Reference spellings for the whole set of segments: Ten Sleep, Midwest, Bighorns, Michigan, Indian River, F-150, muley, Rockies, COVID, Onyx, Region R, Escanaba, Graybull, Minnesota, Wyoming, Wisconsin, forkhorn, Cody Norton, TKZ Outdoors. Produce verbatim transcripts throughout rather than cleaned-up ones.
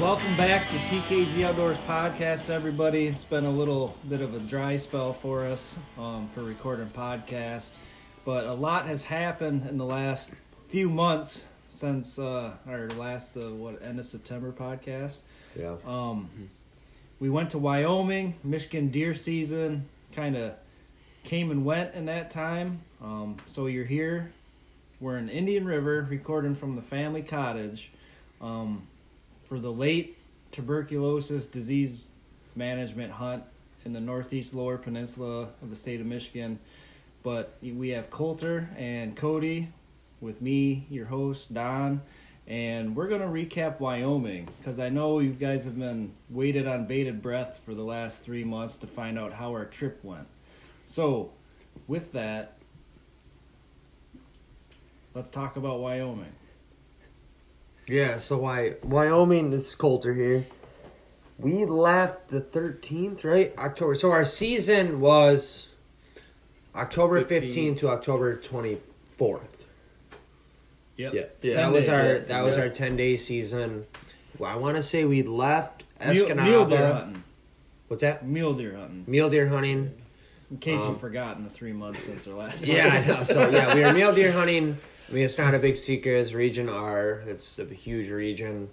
Welcome back to T K Z Outdoors podcast, everybody. It's been a little bit of a dry spell for us um, for recording podcast, but a lot has happened in the last few months since uh, our last uh, what end of September podcast. Yeah. Um, we went to Wyoming. Michigan deer season kind of came and went in that time. Um, so you're here. We're in Indian River recording from the family cottage. Um, for the late tuberculosis disease management hunt in the northeast lower peninsula of the state of Michigan. But we have Coulter and Cody with me, your host, Don, and we're going to recap Wyoming because I know you guys have been waited on bated breath for the last three months to find out how our trip went. So with that, let's talk about Wyoming. Yeah, so why Wyoming, this is Coulter here. We left the thirteenth, right? October. So our season was October fifteenth to October twenty-fourth. Yep. Yep. Yeah. That was our that was our ten-day season. Well, I want to say we left Escanaba. Mule deer hunting. What's that? Mule deer hunting. Mule deer hunting. In case um, you've forgotten the three months since our last podcast. Yeah, I know. So, yeah, we were mule deer hunting. I mean, it's not a big secret. It's Region R. It's a huge region.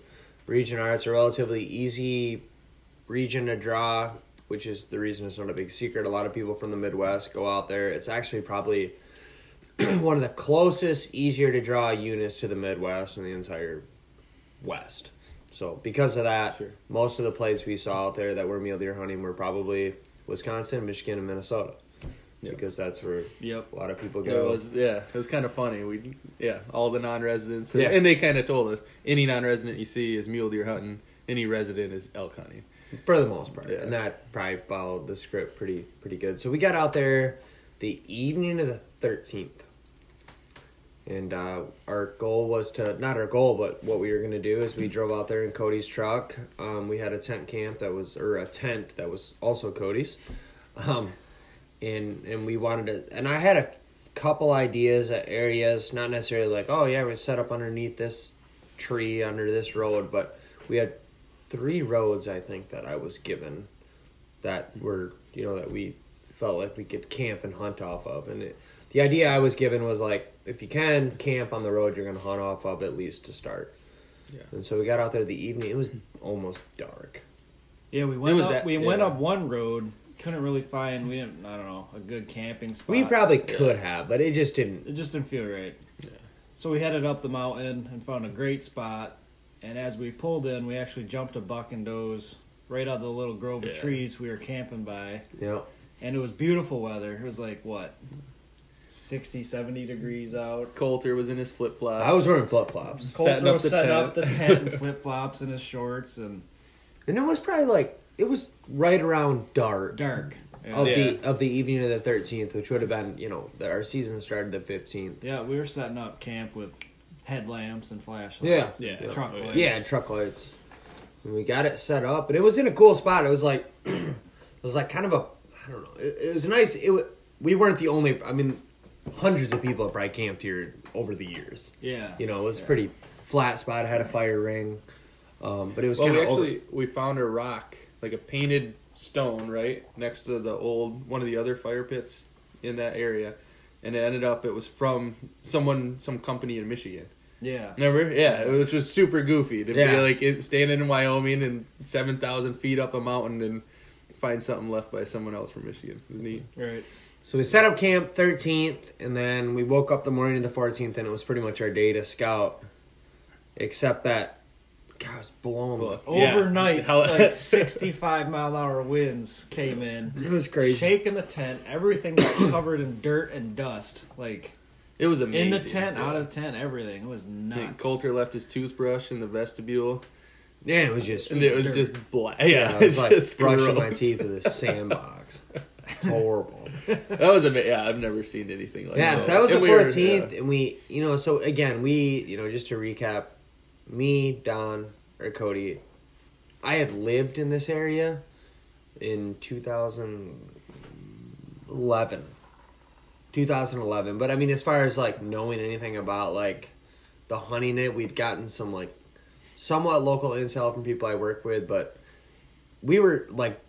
Region R, it's a relatively easy region to draw, which is the reason it's not a big secret. A lot of people from the Midwest go out there. It's actually probably one of the closest, easier to draw units to the Midwest and the entire West. So because of that, sure. Most of the places we saw out there that were mule deer hunting were probably Wisconsin, Michigan, and Minnesota. Yep. Because that's where yep. a lot of people go. It was, yeah, it was kind of funny. We, yeah, all the non-residents, yeah. And they kind of told us any non-resident you see is mule deer hunting, any resident is elk hunting, for the most part. Yeah. And that probably followed the script pretty pretty good. So we got out there the evening of the thirteenth, and uh, our goal was to not our goal, but what we were going to do is we drove out there in Cody's truck. Um, we had a tent camp that was, or a tent that was also Cody's. Um, And and we wanted to, and I had a couple ideas at areas, not necessarily like, oh yeah, we set up underneath this tree, under this road, but we had three roads, I think, that I was given that were, you know, that we felt like we could camp and hunt off of. And it, the idea I was given was like, if you can camp on the road, you're going to hunt off of at least to start. Yeah. And so we got out there the evening. It was almost dark. Yeah, we went up, that, we yeah. went up one road. Couldn't really find, we didn't, I don't know, a good camping spot. We probably could have, but it just didn't. It just didn't feel right. Yeah. So we headed up the mountain and found a great spot. And as we pulled in, we actually jumped a buck and does right out of the little grove yeah. of trees we were camping by. Yeah. And it was beautiful weather. It was like, what, sixty, seventy degrees out. Coulter was in his flip-flops. I was wearing flip-flops. Coulter was setting up the tent and flip-flops in his shorts. And, and it was probably like, it was right around dark. Dark. Yeah. Of yeah. the of the evening of the thirteenth, which would have been, you know, our season started the fifteenth. Yeah, we were setting up camp with headlamps and flashlights. Yeah. And yeah. Truck lights. Yeah, and truck lights. And we got it set up, and it was in a cool spot. It was like, it was like kind of a, I don't know, it, it was nice. It was, we weren't the only, I mean, hundreds of people have probably camped here over the years. Yeah. You know, it was yeah. a pretty flat spot. It had a fire ring. Um, but it was well, kind of actually, over. We found a rock. Like a painted stone, right, next to the old, one of the other fire pits in that area. And it ended up, it was from someone, some company in Michigan. Yeah. Remember? Yeah, it was just super goofy to yeah. be like it, standing in Wyoming and seven thousand feet up a mountain and find something left by someone else from Michigan. It was neat. Right. So we set up camp thirteenth, and then we woke up the morning of the fourteenth, and it was pretty much our day to scout, except that God, I was blown. Yeah. Overnight, like sixty-five mile an hour winds came in. It was crazy. Shaking the tent, everything got covered in dirt and dust. Like it was amazing. In the tent, yeah. out of the tent, everything. It was nuts. I think Coulter left his toothbrush in the vestibule. Yeah, it was just. And it was dirt. Just black. Yeah, yeah, I was like just brushing gross. My teeth with a sandbox. Horrible. That was a yeah. I've never seen anything like yeah, that. Yeah, so that was and the fourteenth, we yeah. and we, you know, so again, we, you know, just to recap. Me, Don, or Cody, I had lived in this area in two thousand eleven. two thousand eleven. But, I mean, as far as, like, knowing anything about, like, the hunting it, we'd gotten some, like, somewhat local intel from people I work with, but we were like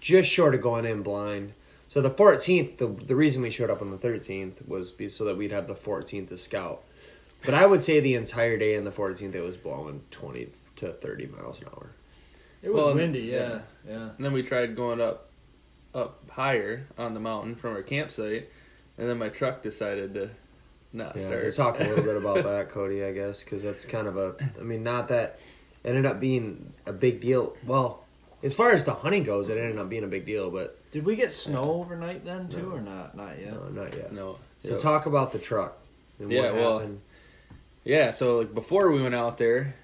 just short of going in blind. So the fourteenth, the, the reason we showed up on the thirteenth was so that we'd have the fourteenth to scout. But I would say the entire day on the fourteenth, it was blowing twenty to thirty miles an hour. It was well, windy, yeah, yeah, yeah. And then we tried going up up higher on the mountain from our campsite, and then my truck decided to not yeah, start. We'll talk a little bit about that, Cody, I guess, because that's kind of a, I mean, not that, it ended up being a big deal. Well, as far as the hunting goes, it ended up being a big deal, but. Did we get snow yeah. overnight then, too, no. or not? Not yet. No, not yet. No. So, so talk about the truck and yeah, what well, happened. Yeah, so like before we went out there,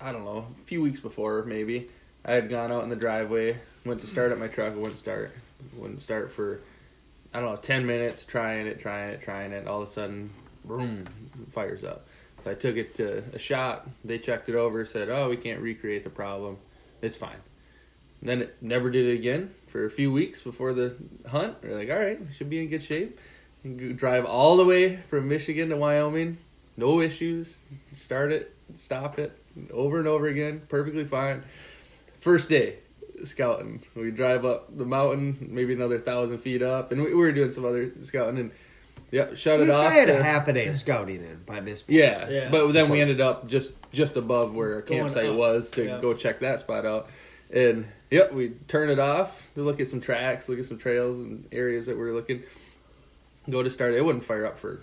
I don't know, a few weeks before maybe, I had gone out in the driveway, went to start up my truck, wouldn't start, wouldn't start for, I don't know, ten minutes, trying it, trying it, trying it, all of a sudden, boom, fires up. So I took it to a shop, they checked it over, said, oh, we can't recreate the problem, it's fine. And then it never did it again for a few weeks before the hunt. We're like, all right, we should be in good shape. And drive all the way from Michigan to Wyoming, no issues, start it, stop it, over and over again, perfectly fine. First day scouting, we drive up the mountain, maybe another thousand feet up, and we, we were doing some other scouting, and yeah, shut we it off. We had a half a day of scouting then by this point. Yeah, yeah. But then Before. we ended up just, just above where our campsite was to yeah. go check that spot out, and yep, we turn it off to look at some tracks, look at some trails and areas that we were looking. Go to start, it wouldn't fire up for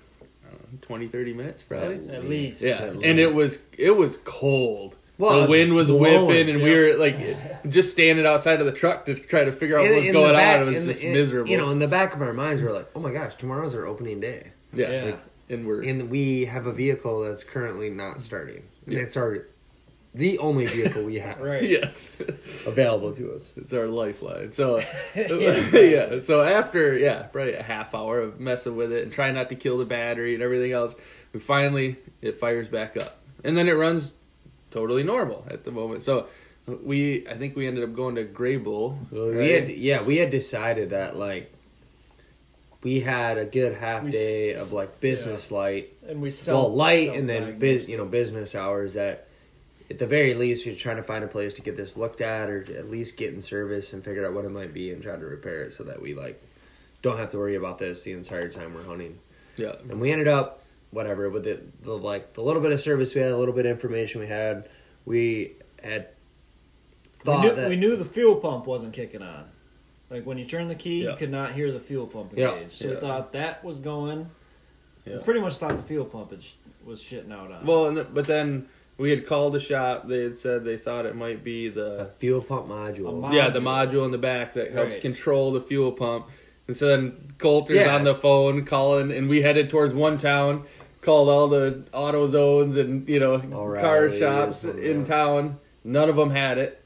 twenty, thirty minutes probably at least. Yeah, at least. And it was it was cold. Well, the wind was blowing, whipping, and yeah. we were like just standing outside of the truck to try to figure out in, what's in going back, on. It was just the, in, miserable. You know, in the back of our minds, we're like, "Oh my gosh, tomorrow's our opening day." Yeah, yeah. Like, and we're and we have a vehicle that's currently not starting, and yeah. it's our the only vehicle we have, right? Yes, available to us. It's our lifeline. So, yeah. So after yeah, probably a half hour of messing with it and trying not to kill the battery and everything else, we finally it fires back up, and then it runs totally normal at the moment. So we, I think we ended up going to Graybull. Right? We had, yeah, we had decided that like we had a good half we day s- of like business yeah. light and we sell well light and then like biz, you know, business hours. That at the very least, we were trying to find a place to get this looked at or at least get in service and figure out what it might be and try to repair it so that we like don't have to worry about this the entire time we're hunting. Yeah, and we ended up. Whatever, with the, the like the little bit of service we had, a little bit of information we had, we had thought we knew, that we knew the fuel pump wasn't kicking on. Like when you turn the key, yeah. you could not hear the fuel pump engage. Yeah. So yeah. we thought that was going. Yeah. We pretty much thought the fuel pump was shitting out on. Well, and, but then we had called the shop. They had said they thought it might be the a fuel pump module. module. Yeah, the module in the back that helps right. control the fuel pump. And so then Coulter's yeah. on the phone calling, and we headed towards one town. Called all the auto zones and, you know, right, car shops yes, in yeah. town. None of them had it.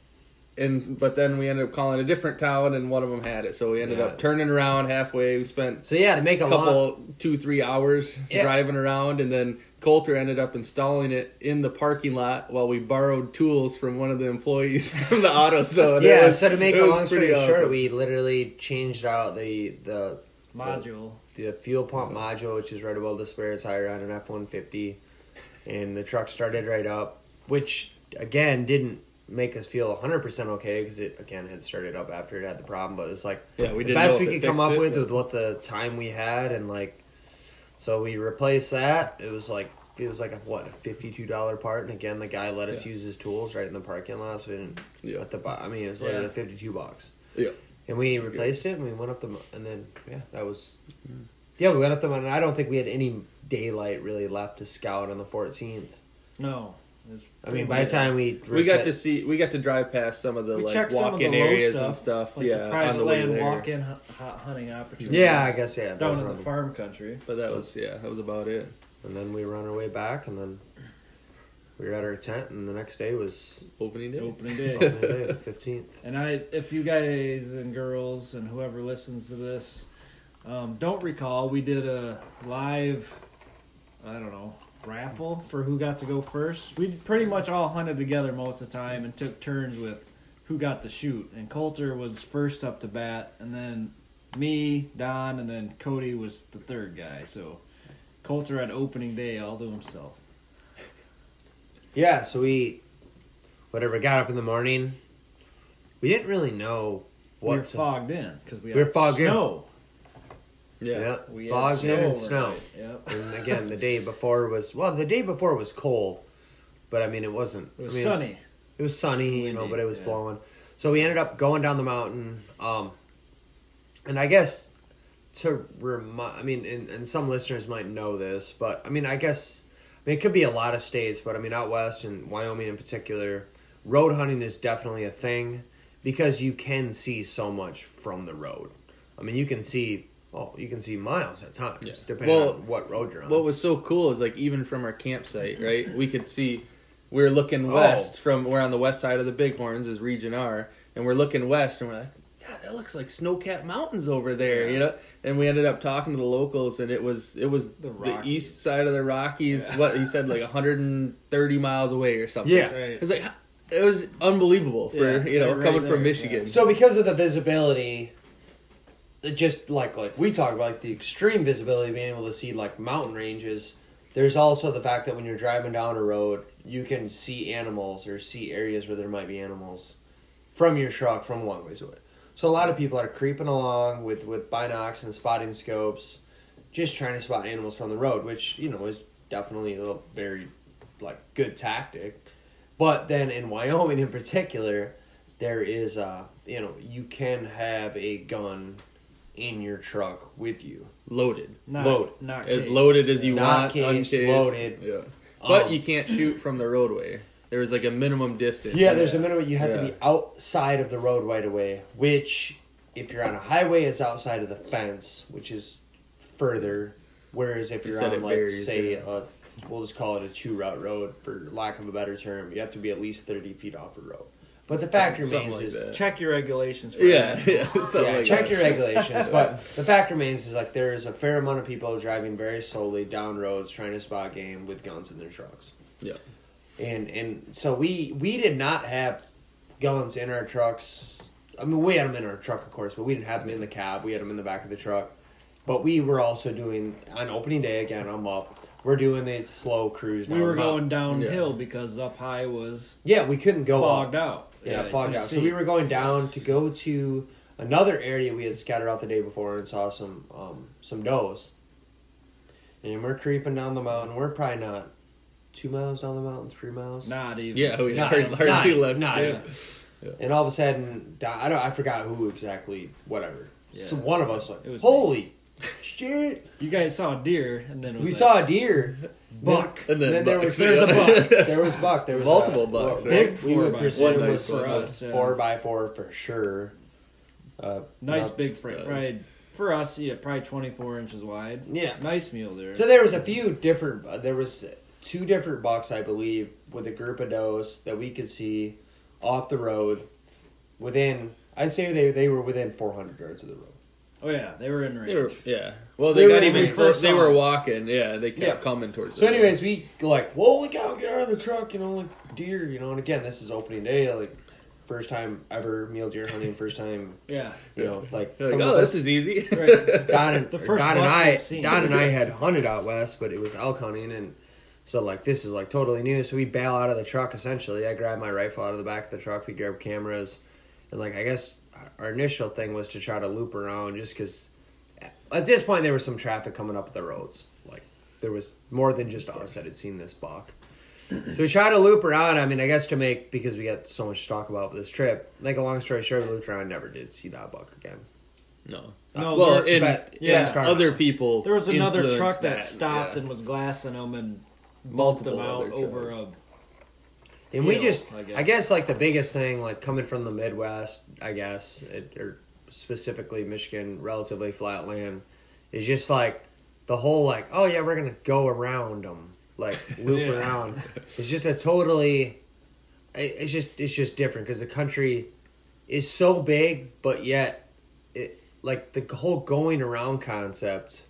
and But then we ended up calling a different town, and one of them had it. So we ended yeah. up turning around halfway. We spent so yeah to make a couple, lot. two, three hours yeah. driving around. And then Coulter ended up installing it in the parking lot while we borrowed tools from one of the employees from the auto zone. yeah, was, so to make a long story awesome. short, we literally changed out the the module. The, The fuel pump module, which is right above the spare tire on an F one fifty, and the truck started right up, which again didn't make us feel one hundred percent okay because it again had started up after it had the problem. But it's like yeah, we the best we could come up it, with yeah. with what the time we had, and like so we replaced that. It was like it was like a what a fifty-two dollars part, and again the guy let us yeah. use his tools right in the parking lot, so we didn't yeah. at the I mean it was literally yeah. fifty-two bucks. Yeah. And we That's replaced good. it, and we went up the, and then, yeah, that was, yeah, we went up the mountain. I don't think we had any daylight really left to scout on the fourteenth. No. I mean, by the time we... Repl- we got to see, we got to drive past some of the, we like, walk-in areas stuff, and stuff. Like yeah, the private on the land walk-in hot hunting opportunities. Yeah, I guess, yeah. Down in the farm country. But that was, yeah, that was about it. And then we were on our way back, and then we were at our tent, and the next day was opening day. Opening day, opening day, the fifteenth. And I, if you guys and girls and whoever listens to this um, don't recall, we did a live, I don't know, raffle for who got to go first. We pretty much all hunted together most of the time and took turns with who got to shoot. And Coulter was first up to bat, and then me, Don, and then Cody was the third guy. So Coulter had opening day all to himself. Yeah, so we whatever, got up in the morning. We didn't really know what we were to, fogged in because we, we had were fogged snow. In. Yeah, yeah. We fogged snow in and snow. Yep. And again, the day before was well, the day before was cold, but I mean it wasn't. It was I mean, sunny. It was, it was sunny, windy, you know, but it was yeah. blowing. So we ended up going down the mountain, um, and I guess to remind, I mean, and, and some listeners might know this, but I mean, I guess I mean it could be a lot of states, but I mean out west and Wyoming in particular, road hunting is definitely a thing. Because you can see so much from the road. I mean, you can see, oh, you can see miles at times, yeah. depending well, on what road you're on. What was so cool is, like, even from our campsite, right, we could see, we we're looking west oh. from, we're on the west side of the Bighorns is Region R, and we're looking west, and we're like, God, that looks like snow-capped mountains over there, yeah. you know? And we ended up talking to the locals, and it was it was the, the east side of the Rockies, yeah. what, he said, like one hundred thirty miles away or something. Yeah. Right. It was like, It was unbelievable for, yeah, you know, right coming there, from Michigan. Yeah. So because of the visibility, just like like we talk about, like the extreme visibility of being able to see like mountain ranges, there's also the fact that when you're driving down a road, you can see animals or see areas where there might be animals from your truck from a long ways away. So a lot of people are creeping along with, with binocs and spotting scopes, just trying to spot animals from the road, which, you know, is definitely a very like good tactic. But then in Wyoming in particular, there is, uh, you know, you can have a gun in your truck with you. Loaded. Not, loaded. Not as loaded as you not want. Cased, uncased. Loaded. Yeah. But um, you can't shoot from the roadway. There was like a minimum distance. Yeah, there's that. a minimum. You have yeah. to be outside of the road right away, which if you're on a highway is outside of the fence, which is further. Whereas if you're on, like, varies, say, yeah. a... we'll just call it a two-route road, for lack of a better term. You have to be at least thirty feet off a road. But the fact Something remains like is... That. Check your regulations. For yeah, yeah, yeah like check that. your regulations. But the fact remains is, like, there is a fair amount of people driving very slowly down roads trying to spot game with guns in their trucks. Yeah. And and so we, we did not have guns in our trucks. I mean, we had them in our truck, of course, but we didn't have them in the cab. We had them in the back of the truck. But we were also doing, on opening day, again, I'm up... We're doing these slow cruise. We were going downhill yeah. because up high was yeah we couldn't go fogged up. out. Yeah, yeah fogged out. See. So we were going down to go to another area we had scattered out the day before and saw some um, some does. And we're creeping down the mountain. We're probably not two miles down the mountain, three miles. Not even. Yeah, we not, hardly, hardly not, left. Not yeah. even. Yeah. And all of a sudden, I don't. I forgot who exactly. Whatever. Yeah. So one of us like, it holy. Me. Shit! You guys saw a deer, and then it was we like, saw a deer, buck, and then, and then there was there was a buck. There was buck. There was multiple a, bucks. Well, right? Big four by four was for us. Yeah. Four by four for sure. Uh, nice big frame, right? For us, yeah, probably twenty-four inches wide. Yeah, nice mule there. So there was a few different. Uh, there was two different bucks, I believe, with a group of does that we could see off the road. Within, I'd say they they were within four hundred yards of the road. Oh, yeah, they were in range. They were, yeah. Well, they, they got even first. They were walking. Yeah, they kept yeah. coming towards us. So, anyways, we, like, holy cow, get out of the truck, you know, like, deer, you know. And again, this is opening day, like, first time ever mule deer hunting, first time. yeah. You know, like, like oh, this us, is easy. Right. Don and, the first Don and I, Don and I had hunted out west, but it was elk hunting. And so, like, this is, like, totally new. So, we bail out of the truck, essentially. I grabbed my rifle out of the back of the truck. We grabbed cameras. And, like, I guess... our initial thing was to try to loop around just because at this point there was some traffic coming up the roads. Like there was more than just us that had seen this buck. So we tried to loop around. I mean, I guess to make, because we got so much to talk about with this trip, make a long story short, we looped around and never did see that buck again. No. No, uh, well, there, in, but, yeah. in other people. There was another truck that, that stopped yeah. and was glassing them and bumped them out over a... And we just, I guess. I guess, like, the biggest thing, like, coming from the Midwest, I guess, it, or specifically Michigan, relatively flat land, is just, like, the whole, like, oh, yeah, we're going to go around them, like, loop yeah. around. It's just a totally, it, it's just it's just different because the country is so big, but yet, it like, the whole going around concept,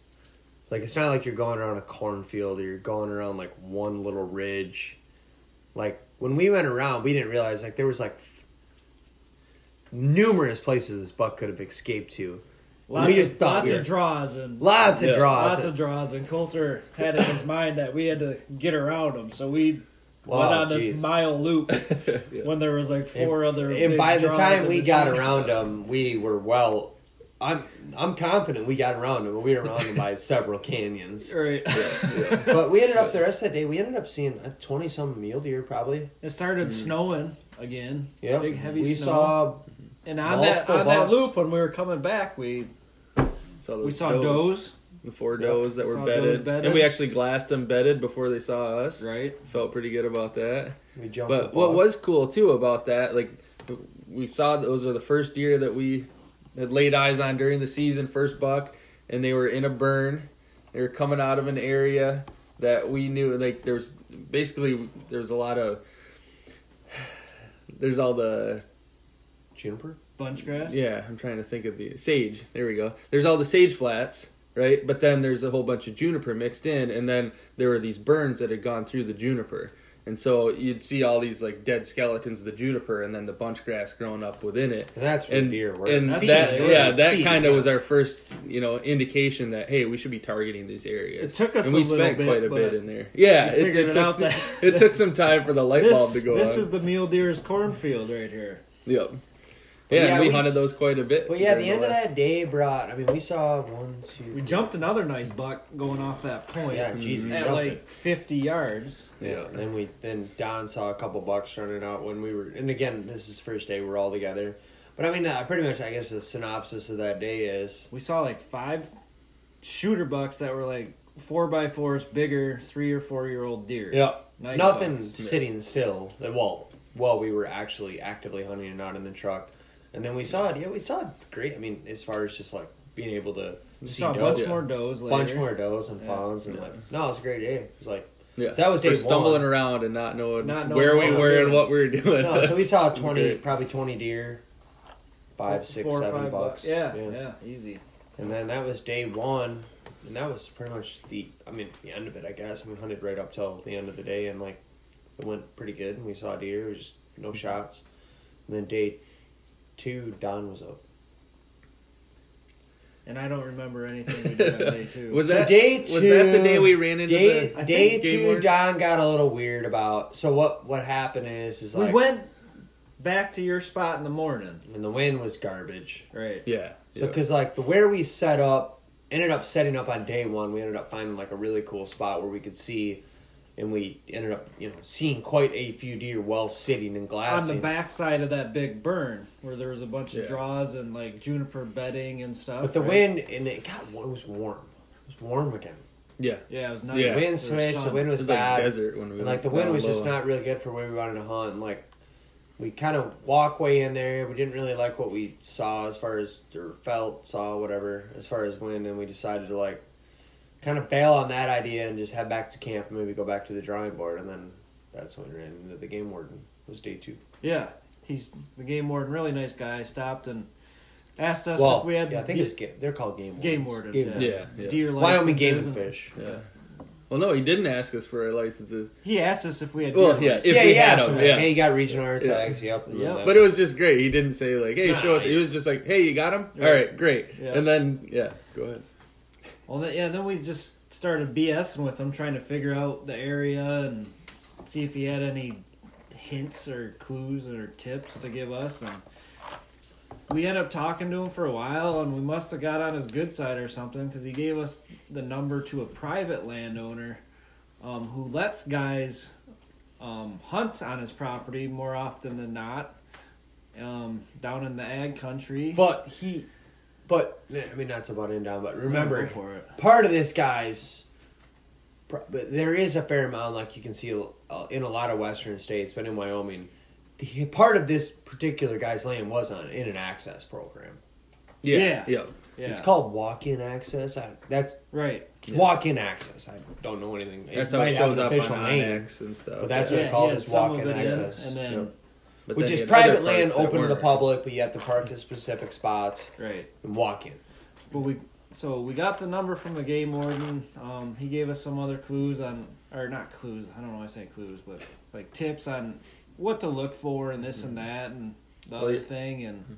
like, it's not like you're going around a cornfield or you're going around, like, one little ridge, like, when we went around, we didn't realize, like, there was, like, f- numerous places this buck could have escaped to. Lots, we just of, lots we were, of draws. and Lots of yeah, draws. Lots and, of draws. And Coulter had in his mind that we had to get around them. So we Wow, went on geez. this mile loop yeah. when there was like four and, other. And big by the time we the got gym. around them, we were well. I'm I'm confident we got around them. We were around them by several canyons. Right. Yeah, yeah. But we ended up the rest of the day. We ended up seeing twenty some mule deer probably. It started mm. snowing again. Yeah. Big heavy we snow. We saw. And on that on bucks. that loop when we were coming back, we saw those we saw does. does. The four does yep. that were bedded. bedded. And we actually glassed them bedded before they saw us. Right. Felt pretty good about that. We jumped. But what was cool too about that, like we saw those were the first deer that we had laid eyes on during the season, first buck, and they were in a burn. They were coming out of an area that we knew, like there's basically there's a lot of there's all the juniper, bunch grass. Yeah, I'm trying to think of the sage. There we go. There's all the sage flats, right? But then there's a whole bunch of juniper mixed in, and then there were these burns that had gone through the juniper. And so you'd see all these like dead skeletons of the juniper, and then the bunch grass growing up within it. And that's and, deer were. And that's that, deer yeah, that kind of was our first, you know, indication that hey, we should be targeting these areas. It took us and a little bit, and we spent quite a bit in there. Yeah, it, it, took some, it took some time for the light this, bulb to go. This on. Is the mule deer's cornfield right here. Yep. Yeah, yeah we, we hunted s- those quite a bit. Well, yeah, the end the of that day brought. I mean, we saw one, two. We three. jumped another nice buck going off that point. Yeah, geez, mm-hmm. at like it. fifty yards. Yeah, and then we then Don saw a couple bucks running out when we were. And again, this is the first day we're all together. But I mean, uh, pretty much, I guess the synopsis of that day is we saw like five shooter bucks that were like four by fours, bigger three or four year old deer. Yeah, nice nothing bucks. sitting still. Well, while we were actually actively hunting and not in the truck. And then we saw it. Yeah, we saw it. Great. I mean, as far as just like being able to we see saw does, a bunch yeah. more does, later. bunch more does and yeah. fawns, and yeah. like no, it was a great day. It was like yeah. so that was day we're stumbling one. around and not knowing, not knowing where we were, were and what we were doing. No, so we saw twenty, probably twenty deer, five, six, Four, seven five bucks. bucks. Yeah, yeah, yeah, easy. And then that was day one, and that was pretty much the. I mean, the end of it. I guess I mean, hunted right up till the end of the day, and like it went pretty good. And we saw deer, it was just no shots. And then day. Two, Don was up. And I don't remember anything we did on day two. was, so that, day two was that the day we ran into day, the... Day two, Don got a little weird about... So what what happened is... is like, we went back to your spot in the morning. And the wind was garbage. Right. Yeah. So because yeah. like the where we set up... Ended up setting up on day one. We ended up finding like a really cool spot where we could see... And we ended up, you know, seeing quite a few deer while sitting and glassing. On the backside of that big burn, where there was a bunch yeah. of draws and like juniper bedding and stuff. But the right? wind and it got it was warm. It was warm again. Yeah, yeah, it was nice. Yeah. The wind switched. The wind was, it was bad. Like desert when we and, like the wind was low. Just not really good for where we wanted to hunt. And, like we kind of walk way in there. We didn't really like what we saw as far as or felt, saw whatever as far as wind, and we decided to like. Kind of bail on that idea and just head back to camp and maybe go back to the drawing board, and then that's when we ran into the game warden. It was day two. Yeah, he's the game warden, really nice guy. Stopped and asked us well, if we had. Yeah, I think de- it's ga- they're called game wardens. Game wardens. Game wardens. Yeah. yeah, yeah. Deer licenses. Wyoming Game and Fish. Yeah. Well, no, he didn't ask us for our licenses. He asked us if we had. Well, yeah, if yeah, we he had asked them. Him, yeah. Hey, you got Region R tags. Yeah. Yep. yep. But it was just great. He didn't say like, "Hey, nah, show us." He was just like, "Hey, you got them? Right. All right, great." Yeah. And then yeah, go ahead. Well, then, yeah, then we just started BSing with him, trying to figure out the area and see if he had any hints or clues or tips to give us. And we ended up talking to him for a while, and we must have got on his good side or something because he gave us the number to a private landowner um, who lets guys um, hunt on his property more often than not um, down in the ag country. But he... But, I mean, that's about it, Don, but remember, part of this, guys, there is a fair amount, like you can see in a lot of western states, but in Wyoming, the, part of this particular guy's land was on in an access program. Yeah. Yeah. yeah. yeah. It's called walk-in access. I, that's right. Walk-in yeah. access. I don't know anything. That's it how it shows up on Onyx and stuff. But that's yeah. what yeah, called yeah, it called, is walk-in access. And then... Yeah. Which is private land open to the public, but you have to park in specific spots right. and walk in. But we so we got the number from the game warden. Um, he gave us some other clues on, or not clues. I don't know why I say clues, but like tips on what to look for and this and that and the other thing. And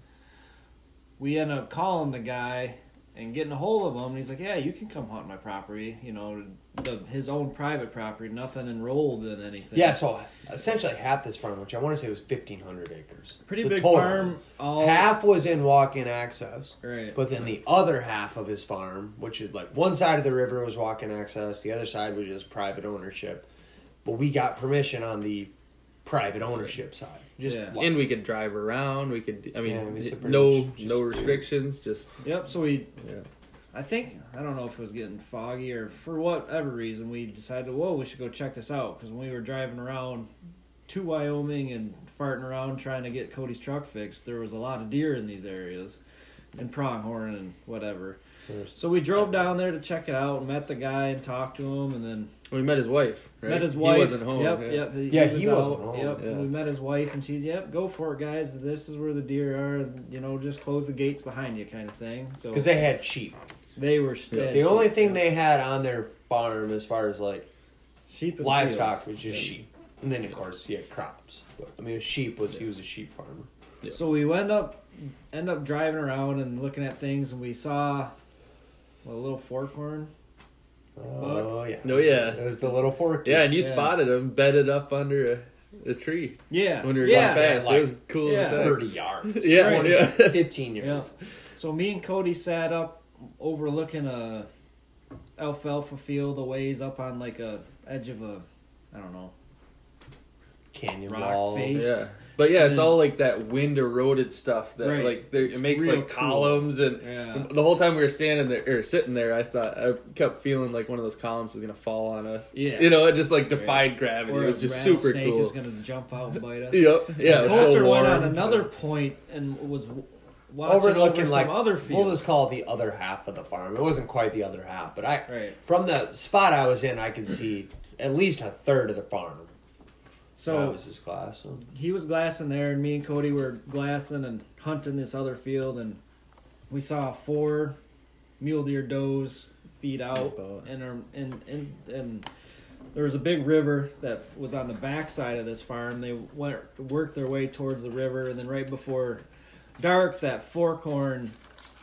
we ended up calling the guy and getting a hold of him, and he's like, yeah, you can come hunt my property, you know, the, his own private property, nothing enrolled in anything. Yeah, so essentially half this farm, which I want to say was fifteen hundred acres. Pretty the big total. farm. All... Half was in walk-in access, right? But then right. the other half of his farm, which is like one side of the river was walk-in access, the other side was just private ownership. But we got permission on the private ownership side. Just yeah. And we could drive around. We could, I mean, yeah, no no restrictions. Just Yep, so we, yeah. I think, I don't know if it was getting foggy or for whatever reason, we decided, whoa, we should go check this out. Because when we were driving around to Wyoming and farting around trying to get Cody's truck fixed, there was a lot of deer in these areas and pronghorn and whatever. So we drove down there to check it out, met the guy and talked to him, and then... We met his wife, right? Met his wife. He wasn't home. Yep, yeah. yep. He, yeah, he, was he wasn't home. Yep, yeah. We met his wife, and she's, yep, go for it, guys. This is where the deer are. You know, just close the gates behind you kind of thing. Because so, they had sheep. They were... They yeah. The sheep. only thing they had on their farm as far as, like, sheep and livestock fields. was just yeah. sheep. And then, of course, he had crops. But, I mean, sheep was... Yeah. He was a sheep farmer. Yeah. So we went up... end up driving around and looking at things, and we saw... A little forkhorn. Oh, yeah. No, yeah. It was the little fork. Yeah, and you yeah. spotted him bedded up under a, a tree. Yeah. When we were yeah. going fast. Like, it was cool. Yeah. thirty yards. Yeah. Right. yeah. fifteen yards. Yeah. So me and Cody sat up overlooking a alfalfa field a ways up on like a edge of a, I don't know, canyon rock wall. face. Yeah. But yeah, and it's then, all like that wind eroded stuff that right. like it makes like columns cool. and yeah. the whole time we were standing there or sitting there, I thought I kept feeling like one of those columns was gonna fall on us. Yeah, you know, it just like defied yeah. gravity. Or it was just super cool. Snake is gonna jump out and bite us. Yep. Yeah. And Coulter so went on another point and was watching overlooking over some like other fields. We'll just call it the other half of the farm. It wasn't quite the other half, but I right. from the spot I was in, I could see at least a third of the farm. So that was his glass. So. He was glassing there, and me and Cody were glassing and hunting this other field, and we saw four mule deer does feed out, and and and and there was a big river that was on the backside of this farm. They went worked their way towards the river, and then right before dark, that forkhorn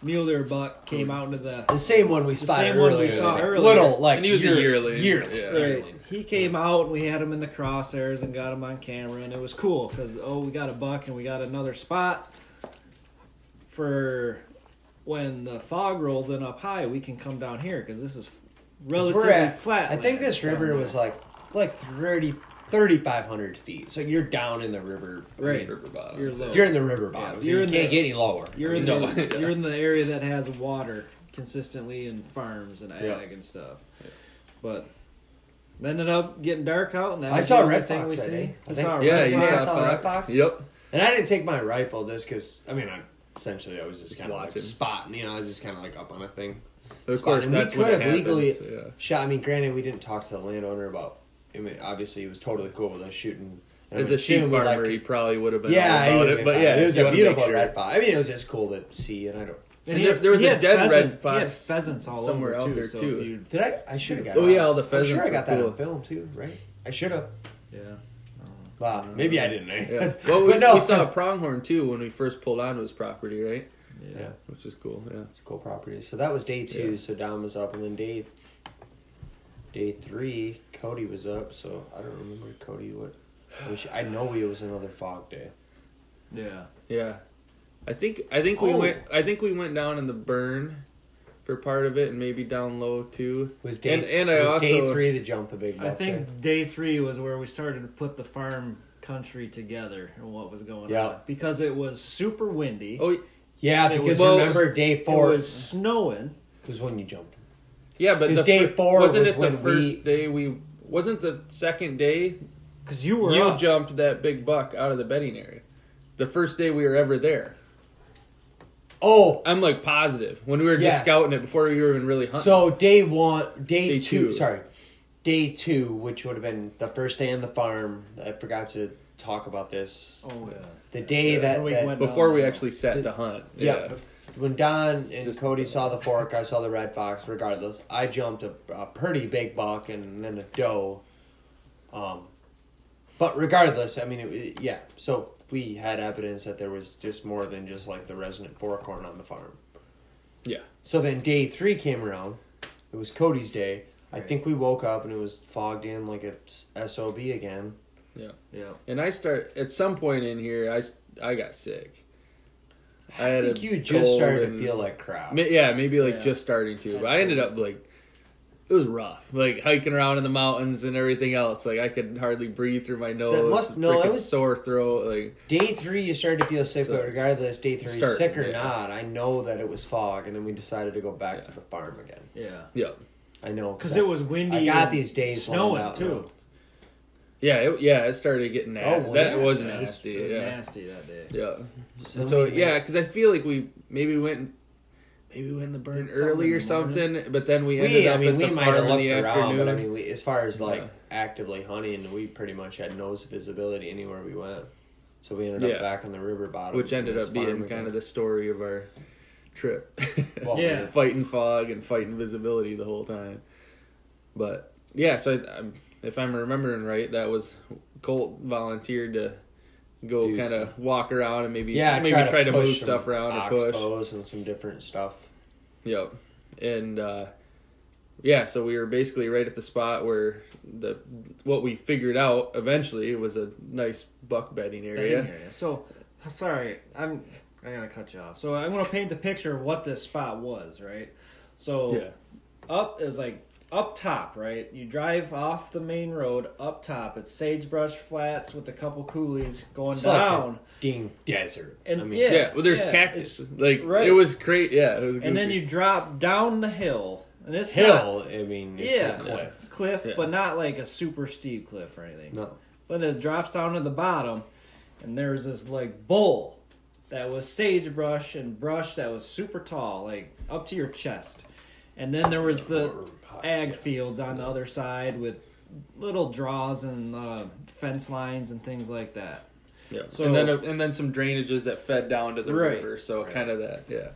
mule deer buck came out into the the same one we spotted the same earlier. one we saw earlier. Little like and he was year, a yearling. Yearling. Yeah. Right. He came out, and we had him in the crosshairs and got him on camera, and it was cool because, oh, we got a buck, and we got another spot for when the fog rolls in up high, we can come down here because this is relatively at, flat. I think this river was like like thirty-five hundred feet. So you're down in the river, right. I mean, river bottom. You're, so. you're in the river bottom. Yeah, you're so you can't the, get any lower. You're in, no. the, you're in the area that has water consistently and farms and ag yeah. and stuff. Yeah. But... Ended up getting dark out, and that I was saw a red thing we see. I, I saw a yeah, red fox. Yeah, I saw a red fox. Yep. And I didn't take my rifle just because, I mean, I essentially I was just, just kind of like spotting. You know, I was just kind of like up on a thing. But of spotting. course, and that's what happens. We could have legally yeah. shot. I mean, granted, we didn't talk to the landowner about. I mean, obviously, he was totally cool with us shooting. As a sheep farmer, like, he probably would have been yeah, all about it. But yeah, it was a beautiful sure. red fox. I mean, it was just cool to see, and I don't. And, and had, there was a dead pheasant, red fox pheasants all somewhere over out too, there, so too. Did I? I should have got. Oh yeah, all the pheasants. I'm sure I got that cool. on film too, right? I should have. Yeah. Wow. Maybe I didn't. Eh? Yeah. Well, we, no. we saw a pronghorn too when we first pulled onto his property, right? Yeah. yeah. Which is cool. Yeah, it's a cool property. So that was day two. Yeah. So Dom was up, and then day day three, Cody was up. So I don't remember Cody what. I, wish, I know it was another fog day. Yeah. Yeah. I think I think oh. we went I think we went down in the burn for part of it and maybe down low too. Was day and, and I was also, day three that jumped the big buck. I think there. day three was where we started to put the farm country together and what was going yeah. on because it was super windy. Oh yeah, because was, well, remember day four it was snowing. It was when you jumped. Yeah, but the day four wasn't was it when the first we, day we wasn't the second day because you were you up. jumped that big buck out of the bedding area. The first day we were ever there. Oh, I'm like positive when we were yeah. just scouting it before we were even really hunting. So day one, day, day two, two, sorry, day two, which would have been the first day on the farm. I forgot to talk about this. Oh yeah, the day yeah. that, we that before down, we actually set the, to hunt. Yeah. yeah, when Don and just Cody saw the fork, I saw the red fox. Regardless, I jumped a, a pretty big buck and then a doe. Um, but regardless, I mean, it, it, yeah, so. We had evidence that there was just more than just like the resident forkhorn on the farm. Yeah. So then day three came around. It was Cody's day. Right. I think we woke up and it was fogged in like a S O B again. Yeah. Yeah. And I start, at some point in here, I, I got sick. I, I had think you just started and, to feel like crap. Ma- yeah, maybe like yeah. just starting to. But I ended up like, it was rough. Like hiking around in the mountains and everything else. Like I could hardly breathe through my nose. So must, no, was, sore throat. Like day three, you started to feel sick. So, but regardless, day three, starting, sick or yeah. not, I know that it was fog. And then we decided to go back yeah. to the farm again. Yeah. Yeah. I know. Because it was windy. I got these days snowing too. Now. Yeah, it, yeah, it started getting nasty. Oh, well, that yeah, was yeah, nasty. It was yeah. nasty that day. Yeah. So, so yeah, because I feel like we maybe went, maybe we went in the burn early or something, morning. But then we ended we, up I mean, at we the might farm have in the around, afternoon. But I mean, we, as far as like yeah. actively hunting, we pretty much had no visibility anywhere we went. So we ended up yeah. back on the river bottom, which ended up being again. kind of the story of our trip. Well, yeah, fighting fog and fighting visibility the whole time. But yeah, so I, I'm. If I'm remembering right, that was Colt volunteered to go kind of walk around and maybe yeah, maybe try to, try to move stuff around and push oxbows and some different stuff. Yep, and uh, yeah, so we were basically right at the spot where the what we figured out eventually was a nice buck bedding area. Bedding area. So sorry, I'm I gotta cut you off. So I'm gonna paint the picture of what this spot was, right? So yeah. up is like. Up top, right? You drive off the main road, up top. It's sagebrush flats with a couple coulees going it's down. Like a ding desert. And I mean, yeah, yeah, well, there's yeah, cactus. Like right. It was great. Yeah, it was. Goofy. And then you drop down the hill, and this hill. Not, I mean, it's yeah, a cliff, cliff, yeah. but not like a super steep cliff or anything. No, but it drops down to the bottom, and there's this like bowl that was sagebrush and brush that was super tall, like up to your chest. And then there was the ag fields on the other side with little draws and uh, fence lines and things like that. Yeah. So and then a, and then some drainages that fed down to the right, river. So right. kind of that. Yeah.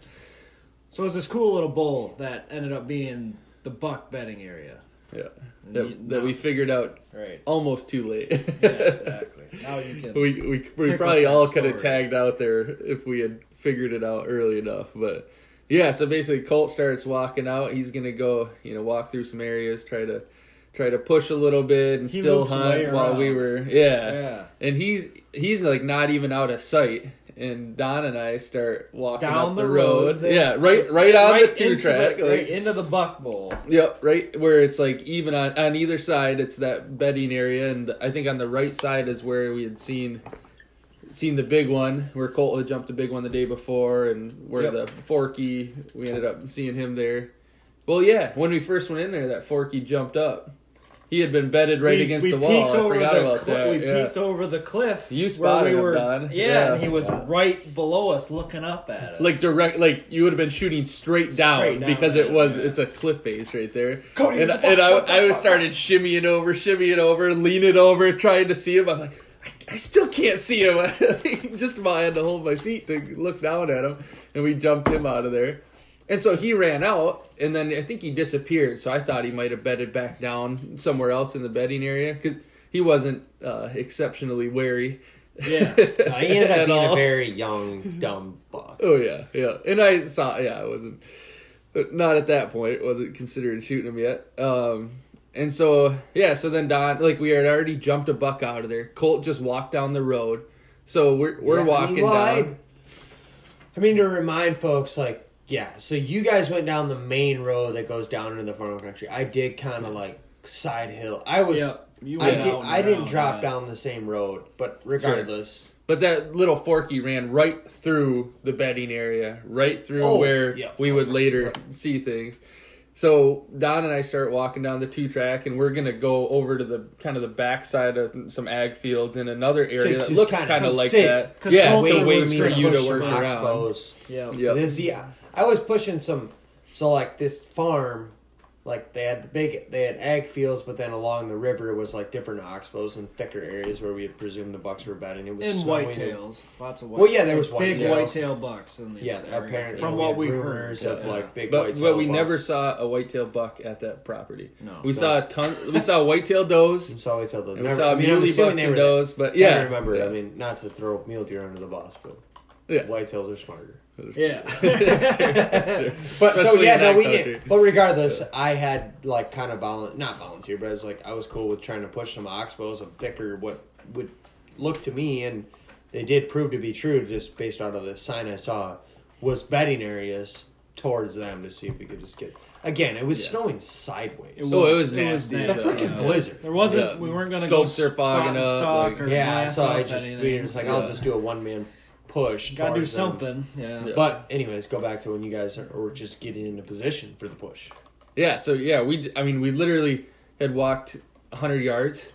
So it was this cool little bowl that ended up being the buck bedding area. Yeah. That, you, that no. we figured out right. almost too late. Yeah, exactly. Now you can. We we we probably all could have tagged out there if we had figured it out early enough, but. Yeah, so basically Colt starts walking out. He's gonna go, you know, walk through some areas, try to try to push a little bit and he still hunt while around. we were yeah. yeah. And he's he's like not even out of sight. And Don and I start walking down up the, the road. road yeah, right right on right the two track. The, like, right into the buck bowl. Yep, right where it's like even on, on either side it's that bedding area, and I think on the right side is where we had seen Seen the big one where Colt had jumped the big one the day before, and where yep. the forky, we ended up seeing him there. Well, yeah, when we first went in there, that forky jumped up. He had been bedded right we, against we the wall. I forgot the about cli- that. We yeah. peeked over the cliff. You spotted we were, him, Don. Yeah, yeah, and he was right below us, looking up at us. Like direct, like you would have been shooting straight down, straight down because down, it was yeah. it's a cliff face right there. Cody, and, and I, I was started shimmying over, shimmying over, leaning over, trying to see him. I'm like. I still can't see him. Just about had to hold my feet to look down at him, and we jumped him out of there. And so he ran out, and then I think he disappeared, so I thought he might have bedded back down somewhere else in the bedding area because he wasn't uh, exceptionally wary. Yeah, no, he ended up being all. a very young, dumb buck. Oh, yeah, yeah. And I saw, yeah, I wasn't, not at that point, wasn't considering shooting him yet. Um And so, yeah, so then Don, like, we had already jumped a buck out of there. Colt just walked down the road. So we're we're yeah, walking well, down. I, I mean, to remind folks, like, yeah, so you guys went down the main road that goes down into the farm country. I did kind of, like, side hill. I was, yep, you went I, did, I didn't down, drop yeah. down the same road, but regardless. Sure. But that little forky ran right through the bedding area, right through oh, where yeah. we would later right. see things. So Don and I start walking down the two track, and we're gonna go over to the kind of the backside of some ag fields in another area that looks kind of like that. Yeah, to wait for you to work around. Yeah, yeah. I was pushing some, so like this farm, like they had the big, they had ag fields, but then along the river was like different oxbows and thicker areas where we had presumed the bucks were bedding. It was and whitetails, lots of whitetails. Well, yeah, there was big whitetail bucks in these. Yeah, apparently from what we heard of like big whitetail bucks. But we never saw a whitetail buck at that property. No, we saw a ton. We saw whitetail does. We saw whitetail does. We saw muley bucks and does. But yeah, I remember. I mean, not to throw mule deer under the bus, but Yeah. Whitetails are smarter. Yeah. Sure, sure. But especially so yeah, no, we get, but regardless, yeah. I had like kind of volu- not volunteer, but I was like I was cool with trying to push some oxbows of thicker what would look to me, and they did prove to be true just based out of the sign I saw was bedding areas towards them to see if we could just get. Again, it was yeah. snowing sideways. It was, oh, it was nasty. It was nasty. That's yeah. like a blizzard. There wasn't. Yeah. We weren't going to go spot and stalk like, or yeah. So I just we were just like yeah. I'll just do a one man. Push. Gotta do something. Yeah. But anyways, go back to when you guys are, were just getting into position for the push. Yeah. So yeah, we. I mean, we literally had walked one hundred yards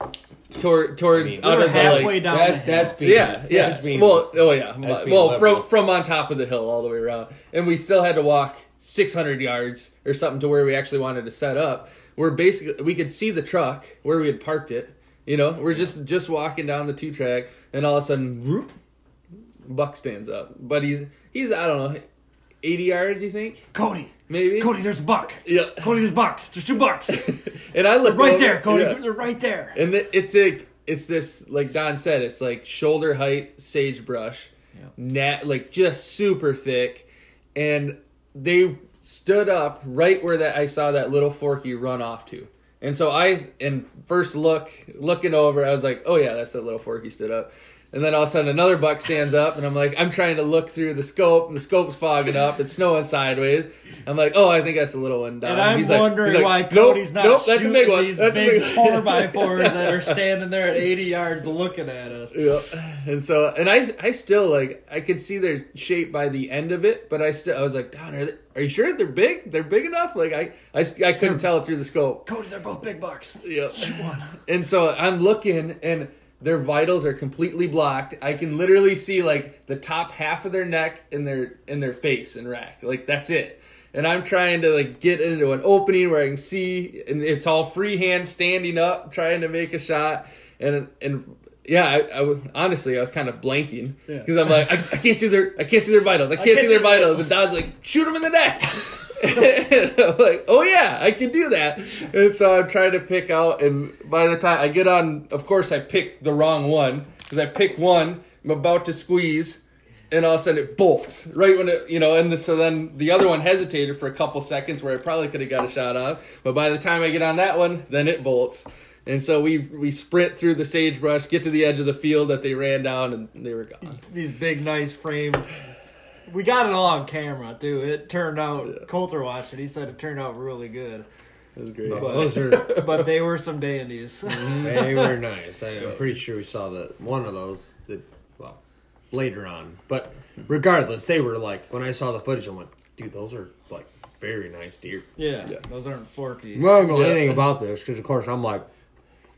toward, towards I mean, out we of halfway the like, down. That, the that's being yeah, yeah. That's being, well, oh yeah. Well, from from on top of the hill all the way around, and we still had to walk six hundred yards or something to where we actually wanted to set up. We're basically we could see the truck where we had parked it. You know, we're just just walking down the two track, and all of a sudden, whoop. Buck stands up, but he's he's I don't know, eighty yards. You think Cody? Maybe Cody. There's a buck. Yeah, Cody. There's bucks. There's two bucks. And I look right over. There, Cody. Yeah. They're right there. And the, it's like it's this like Don said. It's like shoulder height sagebrush, yeah. nat like just super thick, and they stood up right where that I saw that little forky run off to. And so I and first look looking over, I was like, oh yeah, that's that little forky stood up. And then all of a sudden another buck stands up, and I'm like, I'm trying to look through the scope, and the scope's fogging up. It's snowing sideways. I'm like, oh, I think that's a little one down. And I'm he's wondering like, like, why Cody's nope, not nope, shooting that's a big one. These that's big, big four by fours that are standing there at eighty yards looking at us. Yeah. And so, and I, I still like, I could see their shape by the end of it, but I still, I was like, Don, are, they, are you sure they're big? They're big enough? Like I, I, I couldn't they're, tell through the scope. Cody, they're both big bucks. Yeah. Shoot one. And so I'm looking, and their vitals are completely blocked. I can literally see like the top half of their neck and their and their face and rack. Like that's it. And I'm trying to like get into an opening where I can see, and it's all freehand standing up, trying to make a shot. And and yeah, I, I was, honestly I was kind of blanking because yeah. I'm like I, I can't see their I can't see their vitals. I can't, I can't see, see their vitals. And Don's like shoot them in the neck. And I'm like, oh yeah, I can do that. And so I'm trying to pick out, and by the time I get on, of course I pick the wrong one, because I pick one, I'm about to squeeze, and all of a sudden it bolts, right when it, you know, and the, so then the other one hesitated for a couple seconds where I probably could have got a shot off, but by the time I get on that one, then it bolts. And so we we sprint through the sagebrush, get to the edge of the field that they ran down, and they were gone. These big, nice frame... We got it all on camera, too. It turned out, yeah. Coulter watched it. He said it turned out really good. It was great. But, Those are, but they were some dandies. They were nice. I'm pretty sure we saw that one of those that, well, later on. But regardless, they were like, when I saw the footage, I went, dude, those are like very nice deer. Yeah, yeah. Those aren't forky. I'm not going to know anything about this because, of course, I'm like,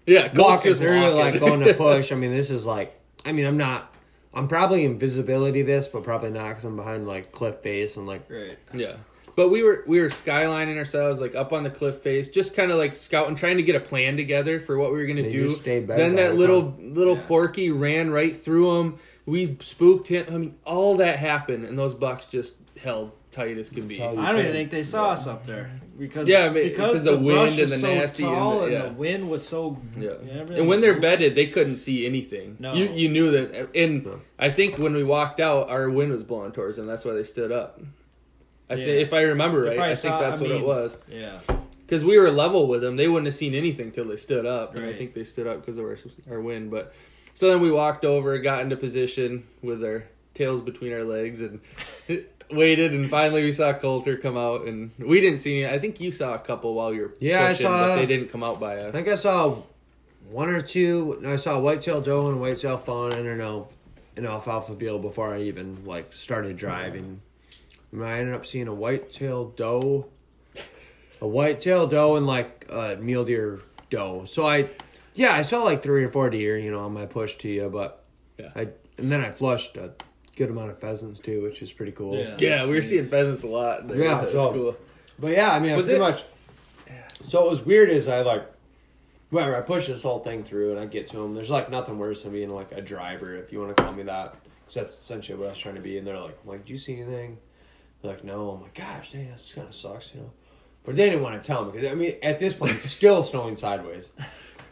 yeah, walking through, walking. like going to push. I mean, this is like, I mean, I'm not. I'm probably invisibility this, but probably not because I'm behind like cliff face and like. Right. Yeah, but we were we were skylining ourselves like up on the cliff face, just kind of like scouting, trying to get a plan together for what we were gonna they do. Then that little time. little yeah. forky ran right through him. We spooked him. I mean, all that happened, and those bucks just held tight as can be. I don't even think they saw yeah. us up there because yeah, I mean, because, because the, the wind and the so nasty tall and, the, yeah. and the wind was so yeah. yeah and when they're bedded, they couldn't see anything. No, you you knew that. And no. I think when we walked out, our wind was blowing towards them. That's why they stood up. I yeah. th- if I remember right, I think saw, that's I mean, what it was. Yeah, because we were level with them, they wouldn't have seen anything till they stood up. Right. And I think they stood up because of our our wind. But so then we walked over, got into position with our tails between our legs, and waited, and finally we saw Coulter come out, and we didn't see any. I think you saw a couple while you were yeah, pushing, I saw, but they didn't come out by us. I think I saw one or two. No, I saw whitetail doe and whitetail fawn in an, an alfalfa field before I even like started driving. And I ended up seeing a whitetail doe, a whitetail doe, and like a mule deer doe. So I, yeah, I saw like three or four deer, you know, on my push to you, but yeah. I and then I flushed a good amount of pheasants too, which is pretty cool. Yeah, yeah we were seeing pheasants a lot. Like, yeah, so cool. But yeah, I mean, was pretty it? much. Yeah. So it was weird. Is I like, whatever. I push this whole thing through, and I get to them. There's like nothing worse than being like a driver, if you want to call me that, because that's essentially what I was trying to be. And they're like, I'm like, do you see anything? They're like, no. I'm like, gosh, dang, this kind of sucks, you know. But they didn't want to tell me because I mean, at this point, it's still snowing sideways.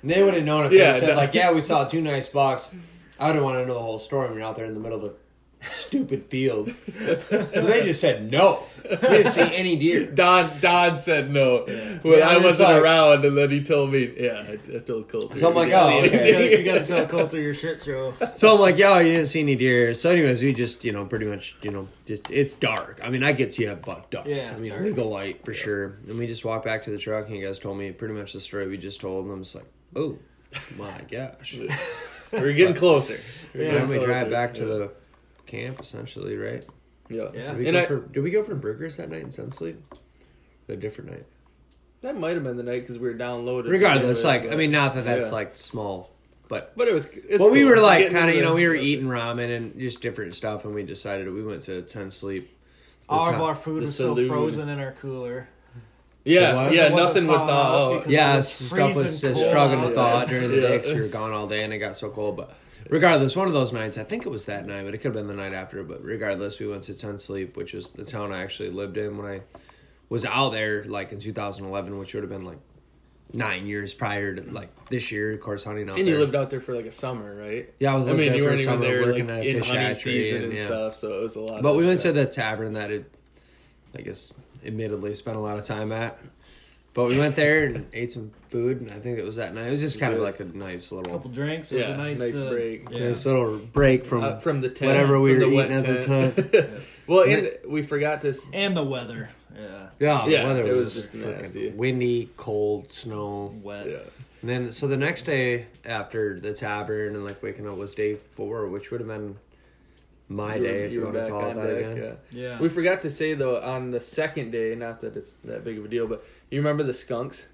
And they would have known if yeah, they said no. like, yeah, we saw two nice bucks. I would have wanted to know the whole story when you're out there in the middle of the stupid field. So they just said no. We didn't see any deer. Don Don said no. Yeah. When yeah, I wasn't like, around, and then he told me, yeah, I, I told Coulter. So I'm like, oh, okay. You got to tell Coulter your shit show. So I'm like, yo, you didn't see any deer. So anyways, we just, you know, pretty much, you know, just, it's dark. I mean, I get to you about dark. Yeah, I mean, dark. Legal light for yeah. sure. And we just walked back to the truck, and you guys told me pretty much the story we just told, and I'm just like, oh, my gosh. We're getting but, closer. We're yeah, getting we closer. drive back to yeah. the camp, essentially, right? Yeah. yeah. Did, we and I, for, did we go for burgers that night in Ten Sleep? A different night. That might have been the night because we were downloaded. Regardless, like, but, I mean, not that that's, yeah. like, small, but... But it was... But well, we were, like, kind of, you know, we were eating ramen and just different stuff, and we decided we went to Ten Sleep. All of our food was still frozen in our cooler. Yeah, yeah, nothing with thaw. Yeah, stuff was just struggling to thaw out during the day because we were gone all day and it got so cold. But regardless, one of those nights, I think it was that night, but it could have been the night after. But regardless, we went to Ten Sleep, which was the town I actually lived in when I was out there, like in two thousand eleven, which would have been like nine years prior to like this year, of course, hunting out there. And you lived out there for like a summer, right? Yeah, I was. I mean, you weren't even there like in hunting season and stuff, so it was a lot. But we went to the tavern that it, I guess. admittedly spent a lot of time at, but we went there and ate some food, and I think it was that night. It was just kind of like a nice little couple drinks. It was yeah, a nice, nice uh, break, yeah. nice little break from uh, from the tent, whatever we were eating at the time. yeah. Well, and it, we forgot this and the weather. Yeah, yeah, the yeah, weather it was, was just nasty, windy, cold, snow, wet. Yeah. And then so the next day after the tavern and like waking up was day four, which would have been. My you day, were, if you, you want to call it that deck, again. Yeah. yeah. We forgot to say, though, on the second day, not that it's that big of a deal, but you remember the skunks?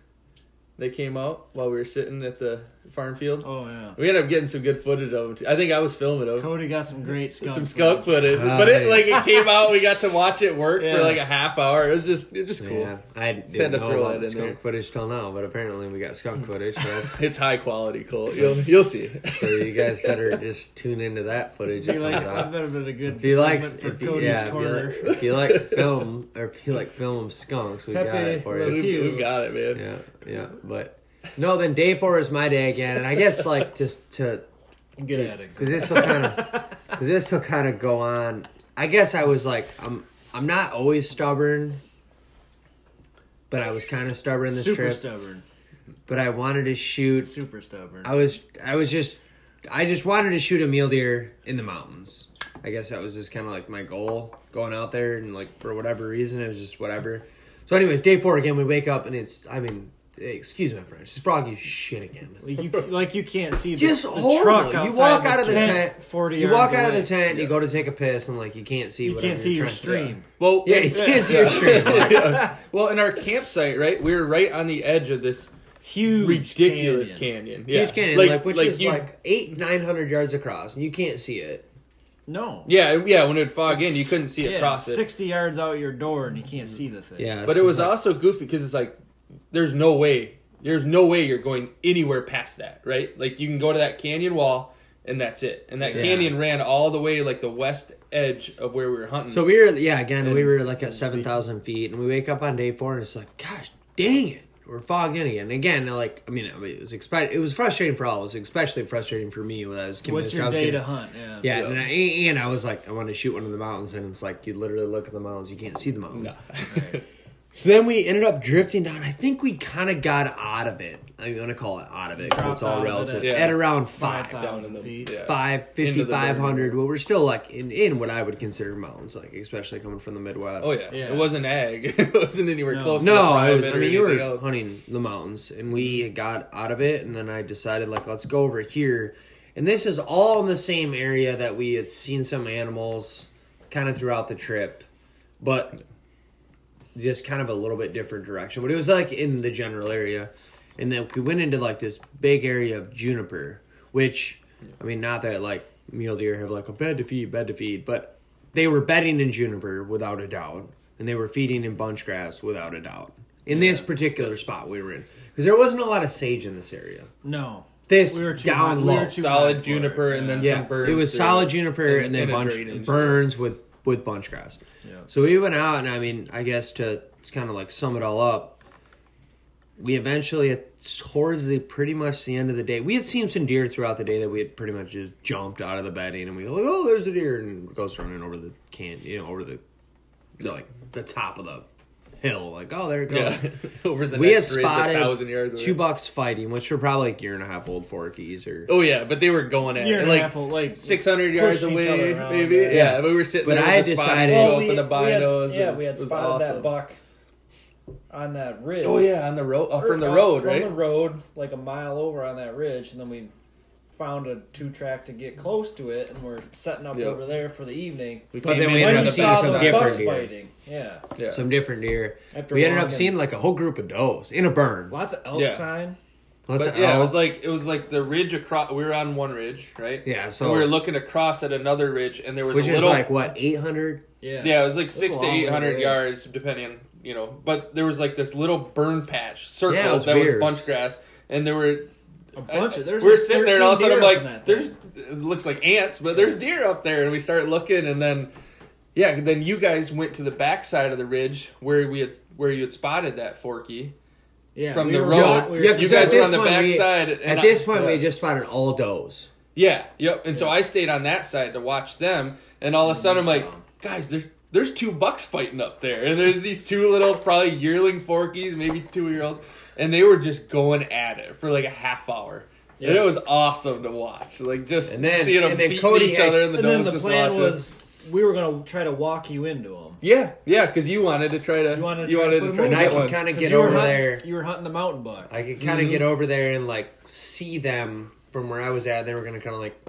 They came out while we were sitting at the farm field. Oh, yeah. We ended up getting some good footage of them, too. I think I was filming them. Cody got some great skunk Some skunk footage. footage. Uh, but it like it came out. We got to watch it work yeah. for like a half hour. It was just it was just cool. Yeah, I didn't Just had to know throw about the skunk there. footage till now, but apparently we got skunk footage. So. It's high quality, Cole. You'll, you'll see. So you guys better just tune into that footage. Like, that better been a good segment for if, Cody's yeah, corner. If you, like, if you like film, or if you like film skunks, we Pepe, got it for you. We, we got it, man. Yeah, yeah. But no, then day four is my day again, and I guess like just to get to, at it because this will kind of because this will kind of go on. I guess I was like I'm I'm not always stubborn, but I was kind of stubborn this Super trip. Super stubborn. But I wanted to shoot. Super stubborn. I was I was just I just wanted to shoot a mule deer in the mountains. I guess that was just kind of like my goal going out there, and like for whatever reason it was just whatever. So, anyways, day four again. We wake up and it's I mean. Excuse my French. It's froggy shit again. Like you, like you can't see the, just the truck outside. You walk out of the tent. tent forty. You walk out away. of the tent. Yeah. You go to take a piss, and like you can't see. You whatever can't see your stream. Yeah. Well, yeah, you yeah. can't see yeah. your stream. yeah. Well, in our campsite, right, we were right on the edge of this huge, ridiculous canyon. canyon. Yeah. Huge canyon, like, like which like is you, like eight, nine hundred yards across, and you can't see it. No. Yeah, yeah. When it would fog in, you couldn't see yeah, it cross it. Sixty yards out your door, and you can't see the thing. Yeah, but it was like, also goofy because it's like. There's no way. There's no way you're going anywhere past that, right? Like, you can go to that canyon wall, and that's it. And that yeah. canyon ran all the way, like, the west edge of where we were hunting. So we were, yeah, again, and we were, like, at seven thousand feet, and we wake up on day four, and it's like, gosh, dang it. We're fogged in again. And again, like, I mean, it was expi- it was frustrating for all of us, especially frustrating for me when I was... What's your day to hunt? Yeah. Yeah, yeah. And, I, and I was like, I want to shoot one of the mountains, and it's like, you literally look at the mountains, you can't see the mountains. No. Right. So then we ended up drifting down. I think we kind of got out of it. I'm going to call it out of it because it's all relative. It, yeah. At around five thousand feet. Yeah. five fifty, five hundred Well, we're still like in, in what I would consider mountains, like especially coming from the Midwest. Oh, yeah. yeah. It wasn't ag. It wasn't anywhere no. close. No, I, was, I mean, you were else. hunting the mountains, and we got out of it, and then I decided, like, let's go over here. And this is all in the same area that we had seen some animals kind of throughout the trip, but... just kind of a little bit different direction, but it was like in the general area, and then we went into like this big area of juniper, which I mean, not that like mule deer have like a bed to feed, bed to feed, but they were bedding in juniper without a doubt, and they were feeding in bunch grass without a doubt in yeah. this particular spot we were in, because there wasn't a lot of sage in this area. No, this we were down low, we solid juniper, and then yeah. some burns. It was too. solid juniper, and, and then bunch and burns with. With bunch grass. Yeah. So we went out, and I mean, I guess to, to kind of like sum it all up, we eventually, towards the pretty much the end of the day, we had seen some deer throughout the day that we had pretty much just jumped out of the bedding, and we go, like, oh, there's a deer, and goes running over the can, you know, over the, like, the top of the hill, like, oh, there it goes. Yeah. Over the we next had spotted a thousand yards away. Two bucks fighting, which were probably like year and a half old forkies, or oh yeah, but they were going at year and like, half old, like six hundred yards away, around, maybe. Yeah. Yeah. yeah, we were sitting. But there I had decided, well, we, the binos, we had, yeah, we had spotted awesome. that buck on that ridge. Oh yeah, on the road, uh, from the road, from right? From the road, like a mile over on that ridge, and then we found a two track to get close to it, and we're setting up yep. over there for the evening. We but then we ended up seeing some different deer. Fighting. Yeah. yeah, some different deer. After we ended up seeing like a whole group of does in a burn. Lots of elk yeah. sign. Lots but, of yeah, elk. It was like it was like the ridge across. We were on one ridge, right? Yeah. So and we were looking across at another ridge, and there was which a little, is like what eight hundred. Yeah. Yeah, it was like six to eight hundred yards, depending on you know. But there was like this little burn patch circle yeah, was that weird. was bunch grass, and there were. A bunch of there's we're like sitting there and all of a sudden I'm like there's it looks like ants but there's deer up there and we start looking and then yeah then you guys went to the back side of the ridge where we had where you had spotted that forky yeah from we the were, road we were, so you so guys were on the back we, side and at this point I, yeah. we just spotted all does yeah yep and yeah. so I stayed on that side to watch them and all of a sudden I'm like guys there's there's two bucks fighting up there and there's these two little probably yearling forkies maybe two year olds. And they were just going at it for like a half hour. Yeah. And it was awesome to watch. Like just and then, seeing them and then beating Cody each had, other and the dogs just watching. And then the plan was we were going to try to walk you into them. Yeah, yeah, because you wanted to try to... You wanted to you try wanted to, to try and I could kind of get over hunting, there. You were hunting the mountain buck. I could kind of mm-hmm. get over there and like see them from where I was at. They were going to kind of like...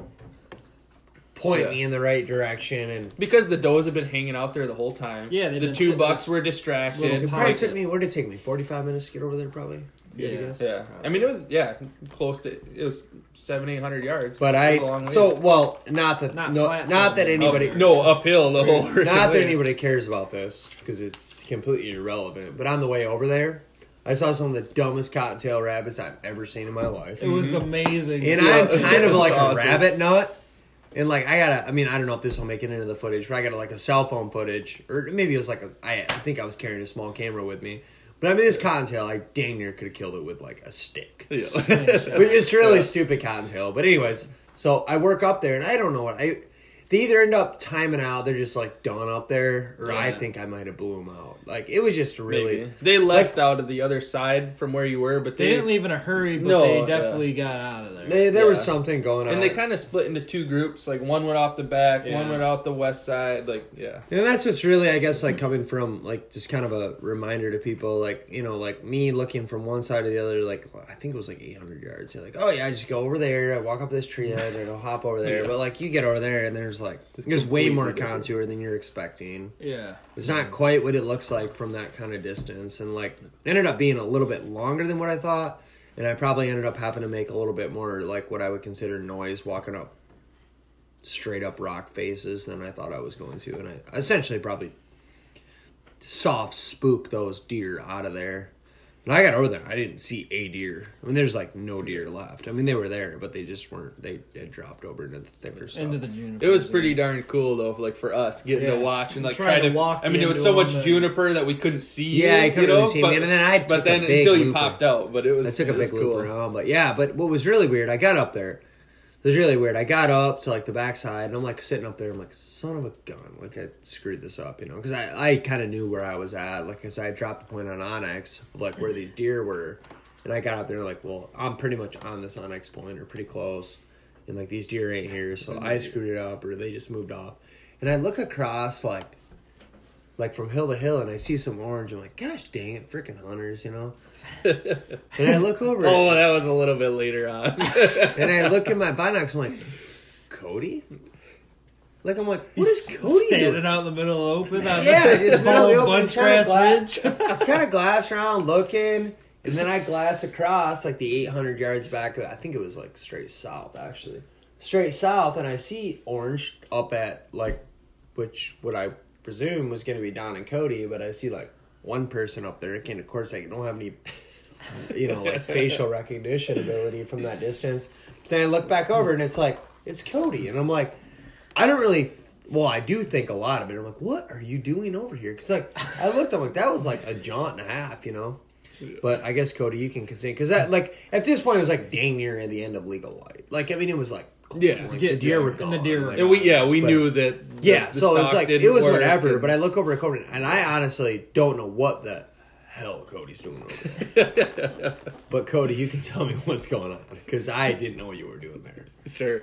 point yeah. me in the right direction and because the does have been hanging out there the whole time. Yeah, the two bucks were distracted. It probably took me what did it take me? Forty five minutes to get over there probably. Yeah. Yeah. yeah. I mean it was yeah, close to it was seven, eight hundred yards. But I so well not that not, no, not that anybody up, no uphill the whole not that anybody cares about this because it's completely irrelevant. But on the way over there I saw some of the dumbest cottontail rabbits I've ever seen in my life. It was mm-hmm. amazing. And yeah. I'm kind of like awesome. a rabbit nut. And, like, I got a, I mean, I don't know if this will make it into the footage, but I got, a, like, a cell phone footage. Or maybe it was, like, a, I, I think I was carrying a small camera with me. But, I mean, this cottontail, I dang near could have killed it with, like, a stick. Yeah. It's really yeah. stupid cottontail. But, anyways, so I work up there, and I don't know what I... They either end up timing out, they're just, like, done up there, or yeah. I think I might have blew them out. Like, it was just really... Maybe. They left like, out of the other side from where you were, but they... They didn't leave in a hurry, but no, they definitely yeah. got out of there. They, there yeah. was something going on. And they kind of split into two groups. Like, one went off the back, yeah. one went off the west side, like, yeah. And that's what's really, I guess, like, coming from, like, just kind of a reminder to people, like, you know, like, me looking from one side to the other, like, I think it was, like, eight hundred yards. You're like, oh, yeah, I just go over there, I walk up this tree line, I go hop over there. yeah. But, like, you get over there, and there's like just there's way more contour than you're expecting. Yeah, it's not quite what it looks like from that kind of distance, and like it ended up being a little bit longer than what I thought, and I probably ended up having to make a little bit more like what I would consider noise walking up straight up rock faces than I thought I was going to, and I essentially probably soft spooked those deer out of there. And I got over there, I didn't see a deer. I mean, there's like no deer left. I mean, they were there, but they just weren't. They had dropped over into the thicker stuff. Into the juniper. It was pretty darn cool though, like for us getting yeah. to watch and like trying try to walk. I mean, it was so much the... juniper that we couldn't see. Yeah, you, I couldn't you know? really see but, me. And then I, took but then a big until you looper. popped out, but it was. I took a big cool. loop around, but yeah. But what was really weird, I got up there. It was really weird. I got up to like the backside, and I'm like sitting up there. I'm like, son of a gun, like I screwed this up, you know, because I, I kind of knew where I was at. Like, cause I dropped the point on Onyx, like where these deer were, and I got up there like, well, I'm pretty much on this Onyx point or pretty close, and like these deer ain't here, so I screwed it up or they just moved off. And I look across like, like from hill to hill, and I see some orange. I'm like, gosh dang it, freaking hunters, you know. And I look over. Oh, that was a little bit later on. And I look at my binocs. I'm like, Cody? Like, I'm like, what He's is Cody standing doing? Out in the middle of open on yeah, this middle, middle open, bunch grass ridge. It's kind of glass around looking. And then I glass across, like, the eight hundred yards back. I think it was, like, straight south, actually. Straight south, and I see orange up at, like, which what I presume was going to be Don and Cody, but I see, like, one person up there. Again, of course, I don't have any, you know, like facial recognition ability from that distance. But then I look back over and it's like, it's Cody. And I'm like, I don't really, well, I do think a lot of it. I'm like, what are you doing over here? Because like, I looked, I'm like, that was like a jaunt and a half, you know? But I guess, Cody, you can continue. Because that, like, at this point, it was like dang near at the end of legal life. Like, I mean, it was like, yeah, like the, get, deer yeah. Gone, the deer were gone. And we, yeah, we but, knew that. The, yeah, the so it was like, it was work, whatever. Didn't. But I look over at Cody, and I honestly don't know what the hell Cody's doing over there. But, Cody, you can tell me what's going on. Because I didn't know what you were doing there. Sure.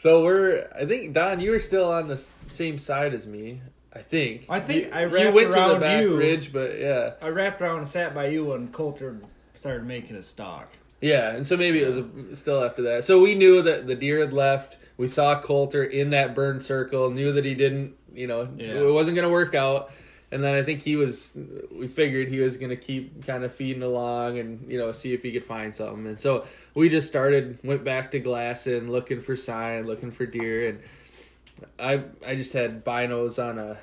So we're, I think, Don, you were still on the same side as me. I think. I think you, I wrapped around you. went around to the back you. ridge, but yeah. I wrapped around and sat by you when Coulter started making his stalk. Yeah, and so maybe it was a, still after that. So we knew that the deer had left. We saw Coulter in that burn circle, knew that he didn't, you know, yeah. it wasn't going to work out. And then I think he was, we figured he was going to keep kind of feeding along and, you know, see if he could find something. And so we just started, went back to Glasson, looking for sign, looking for deer, and I I just had binos on a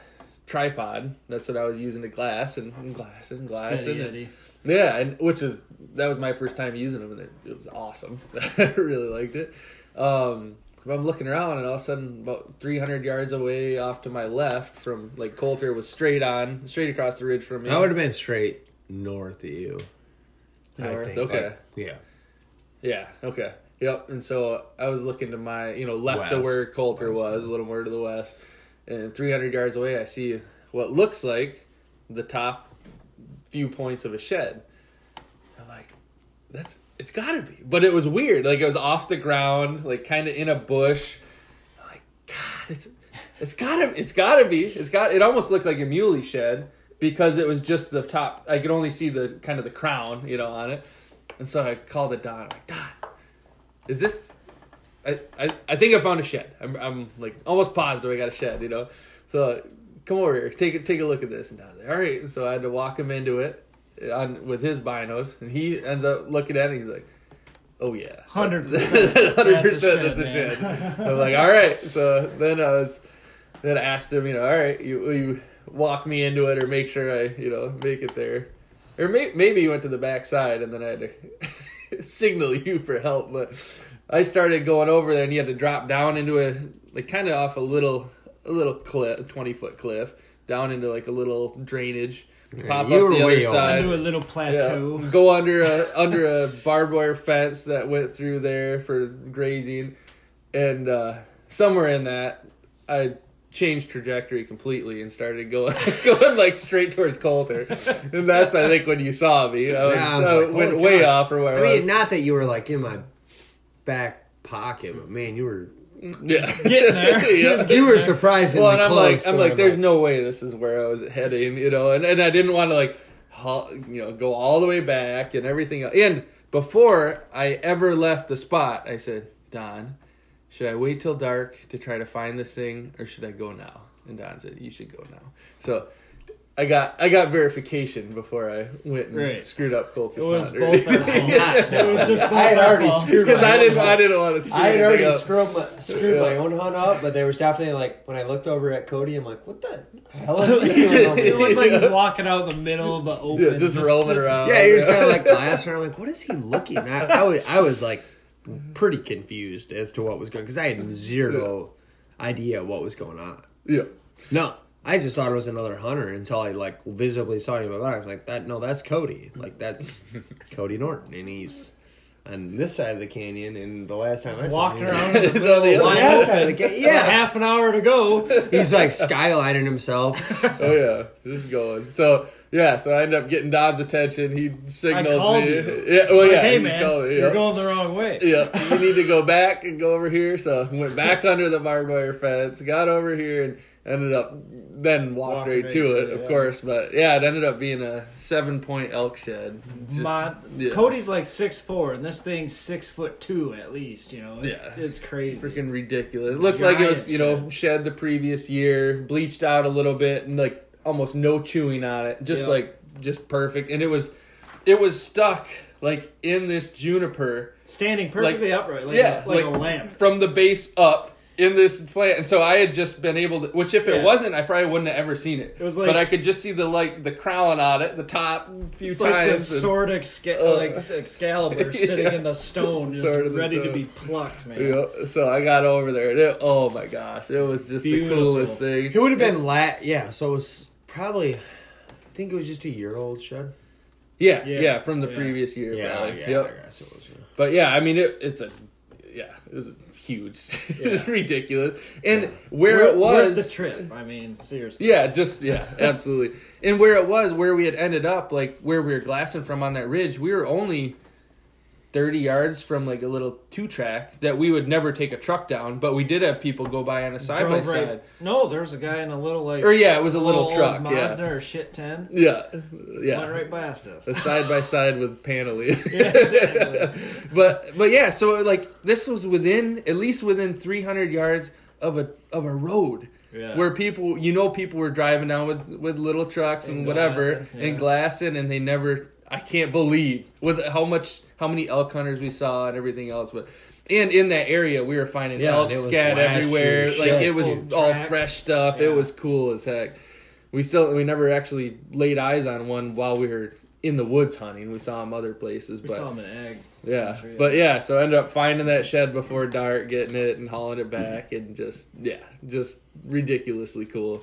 tripod. That's what I was using to glass and, and glass and glass Steady and, and yeah, and which was that was my first time using them, and it, it was awesome. I really liked it. Um, I'm looking around, and all of a sudden, about three hundred yards away, off to my left from like Coulter was straight on, straight across the ridge from me. I would have been straight north of you. North, I think. Okay, like, yeah, yeah, okay. Yep, and so I was looking to my, you know, left west. to where Coulter was, a little more to the west, and three hundred yards away I see what looks like the top few points of a shed. I'm like, that's, it's gotta be. But it was weird, like it was off the ground, like kind of in a bush. I'm like, God, it's, it's gotta, it's gotta be, it's got, it almost looked like a muley shed because it was just the top, I could only see the, kind of the crown, you know, on it. And so I called it Don, I'm like, Don. Is this? I, I I think I found a shed. I'm I'm like almost positive I got a shed, you know. So come over here, take take a look at this. And I was like, all right. So I had to walk him into it on with his binos, and he ends up looking at it. And he's like, oh yeah, hundred percent, hundred percent, that's a shed. That's a shed. I'm like, all right. So then I was then I asked him, you know, all right, you will you walk me into it or make sure I you know make it there, or may, maybe he went to the back side, and then I had to signal you for help. But I started going over there, and you had to drop down into a like kind of off a little a little cliff, a twenty foot cliff, down into like a little drainage, yeah, pop you up were the way other side into a little plateau, yeah, go under a under a barbed wire fence that went through there for grazing, and uh somewhere in that I changed trajectory completely and started going going like straight towards Coulter. And that's I think when you saw me. I, was, yeah, I like, went way God. off or whatever. I mean, not that you were like in my back pocket, but man, you were yeah. getting there. Yeah. You were surprisingly well, and I'm close. Like, I'm like, there's no way this is where I was heading, you know, and, and I didn't want to like haul, you know, go all the way back and everything else. And before I ever left the spot, I said, Don, should I wait till dark to try to find this thing, or should I go now? And Don said, you should go now. So I got I got verification before I went and right. screwed up Coulter's. It was both our fault. It was just both I had already fault. screwed my I didn't, I didn't want to screw I had already up. screwed, my, screwed yeah. my own hunt up, but there was definitely like, when I looked over at Cody, I'm like, what the hell is he doing? It looks like he's walking out in the middle of the open. Yeah, just, just roaming just, around. Yeah, he was kind of like glassing. I'm like, what is he looking at? I was, I was like, pretty confused as to what was going on because I had zero yeah. idea what was going on. Yeah. No, I just thought it was another hunter until I, like, visibly saw him. I was like, that, no, that's Cody. Like, that's Cody Norton, and he's on this side of the canyon, and the last time I saw walking him... Walking around. He's on the other side, side of the canyon. Yeah. Half an hour to go. He's, like, skylining himself. Oh, yeah. This is going. So... Yeah, so I end up getting Don's attention. He signals me. You. Yeah, well, like, yeah, hey man, me, you're yeah. going the wrong way. Yeah, you need to go back and go over here. So I went back under the barbed wire fence, got over here, and ended up then walked right to, to it, it, of yeah. course. But yeah, it ended up being a seven point elk shed. Just, My, yeah. Cody's like six four, and this thing's six foot two at least. You know, it's, yeah, it's crazy, freaking ridiculous. It looked Giant like it was you know shed the previous year, bleached out a little bit, and like. Almost no chewing on it, just yep. like just perfect, and it was, it was stuck like in this juniper, standing perfectly like, upright, like yeah, a, like, like a lamp from the base up in this plant. And so I had just been able to, which if it yeah. wasn't, I probably wouldn't have ever seen it. It was like, but I could just see the like the crown on it, the top few it's times. Like the sword exca- uh, like Excalibur sitting yeah. in the stone, just sword ready stone. to be plucked, man. Yeah. So I got over there, and it, oh my gosh, it was just Beautiful. the coolest thing. It would have been yeah. lat, yeah. So it was. Probably, I think it was just a year old shed. Yeah, yeah, yeah from the yeah. previous year. Yeah, probably. yeah, yep. I guess it was. Yeah. But yeah, I mean, it, it's a, yeah, it was a huge. Yeah. It's ridiculous. And yeah. where, where it was. Worth the trip, I mean, seriously. Yeah, just, yeah, absolutely. And where it was, where we had ended up, like where we were glassing from on that ridge, we were only thirty yards from like a little two-track that we would never take a truck down, but we did have people go by on a side-by-side. Side. Right. No, there was a guy in a little like... Or yeah, it was a little, little truck. Old Mazda yeah. or shit ten. Yeah, yeah. Went right past us. A side-by-side with Panelli. Yeah, exactly. But, but yeah, so like this was within, at least within three hundred yards of a of a road. Yeah. Where people, you know, people were driving down with, with little trucks and, and whatever, glassing, yeah. and glassing, and they never... I can't believe with how much... how many elk hunters we saw and everything else. But and in that area, we were finding yeah, elk scat everywhere. Like, shit. It was Old all tracks. Fresh stuff. Yeah. It was cool as heck. We still we never actually laid eyes on one while we were in the woods hunting. We saw them other places. We but, saw them in ag. Yeah. Country, yeah. But, yeah, so I ended up finding that shed before dark, getting it and hauling it back, and just, yeah, just ridiculously cool.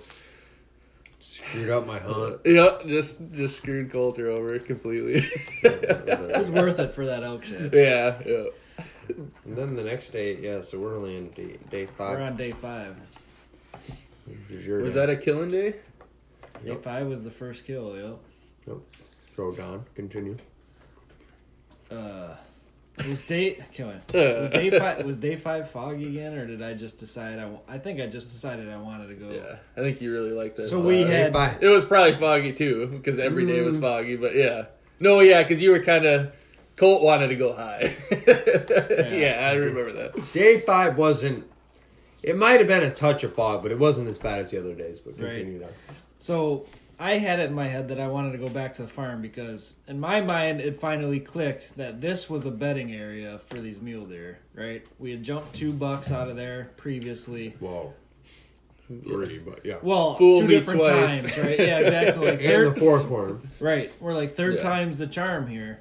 Screwed up my hunt. Yep, just just screwed Coulter over completely. It was worth it for that elk shit. Yeah, yeah. And then the next day, yeah, so we're only on day, day five. We're on day five. Was, was that a killing day? Yep. Day five was the first kill, yep. Yep. Throw down. Continue. Uh, it was day... Killing. It was day five, was day five foggy again, or did I just decide... I, I think I just decided I wanted to go... Yeah, I think you really liked that. So we had... It was probably foggy, too, because every day was foggy, but yeah. No, yeah, because you were kind of... Colt wanted to go high. yeah, yeah, I remember that. Day five wasn't... It might have been a touch of fog, but it wasn't as bad as the other days, but continued right. on. So... I had it in my head that I wanted to go back to the farm because, in my mind, it finally clicked that this was a bedding area for these mule deer, right? We had jumped two bucks out of there previously. Whoa. Three, but yeah. Well, Fool two different twice. times, right? Yeah, exactly. Like third, and the fourth one. Right. We're like third yeah. time's the charm here.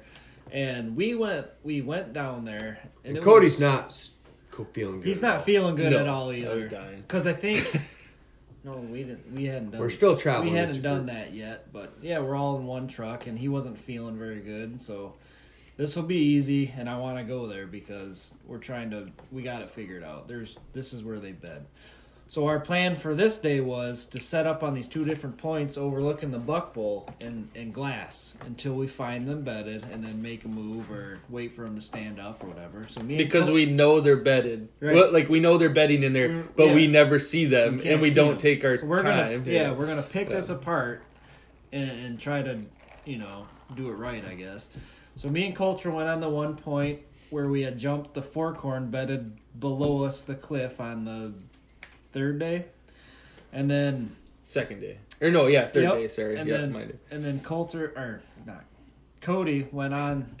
And we went we went down there. And, and it Cody's was, not feeling good. He's not feeling good no, at all either. I was dying. Because I think... No, we didn't. We hadn't done. We're still traveling. We hadn't done that yet, but yeah, we're all in one truck, and he wasn't feeling very good. So this will be easy, and I want to go there because we're trying to. We got it figured out. There's this is where they bed. So our plan for this day was to set up on these two different points overlooking the buck bowl and and glass until we find them bedded, and then make a move or wait for them to stand up or whatever. So me because Colt, we know they're bedded, right? Well, like we know they're bedding in there, but yeah. we never see them, we and we don't them. take our so we're time. Gonna, yeah. yeah, we're gonna pick yeah. this apart and, and try to, you know, do it right, I guess. So me and Coulter went on the one point where we had jumped the forkhorn bedded below us the cliff on the. Third day, and then second day, or no, yeah, third yep. day. Sorry, and yeah, then, mind it. And then Coulter or not, Cody went on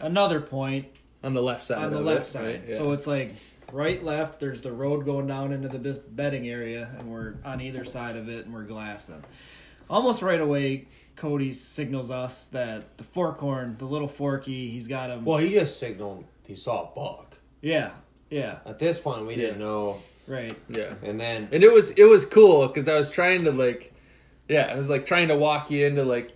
another point on the left side. On the left it, side, right? yeah. So it's like right, left. There's the road going down into the bedding area, and we're on either side of it, and we're glassing. Almost right away, Cody signals us that the forkhorn, the little forky, he's got him. Well, he just signaled he saw a buck. Yeah, yeah. At this point, we yeah. didn't know. Right. Yeah. And then and it was it was cool because I was trying to like, yeah, I was like trying to walk you into like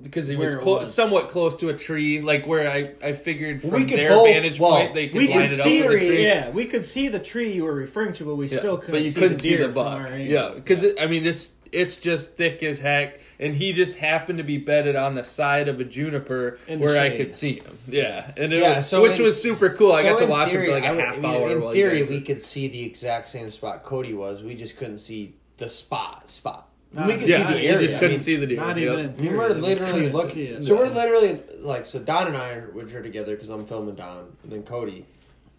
because he was, clo- was somewhat close to a tree, like where I, I figured from their both, vantage well, point they could we line could it see up with the tree. Yeah, we could see the tree you were referring to, but we yeah, still couldn't. But you see couldn't the deer see the buck. Yeah, because yeah. I mean it's it's just thick as heck, and he just happened to be bedded on the side of a juniper where shade. I could see him. Yeah, and it yeah, was, so which in, was super cool. So I got to watch theory, him for like a half I, hour. In while theory, we could see the exact same spot Cody was. We just couldn't see the spot. Spot. Not, we could yeah, see the area. We just couldn't I mean, see the deer. Not even. Yep. In theory, we were literally we looking. So we're literally like. So Don and I were together because I'm filming Don and then Cody.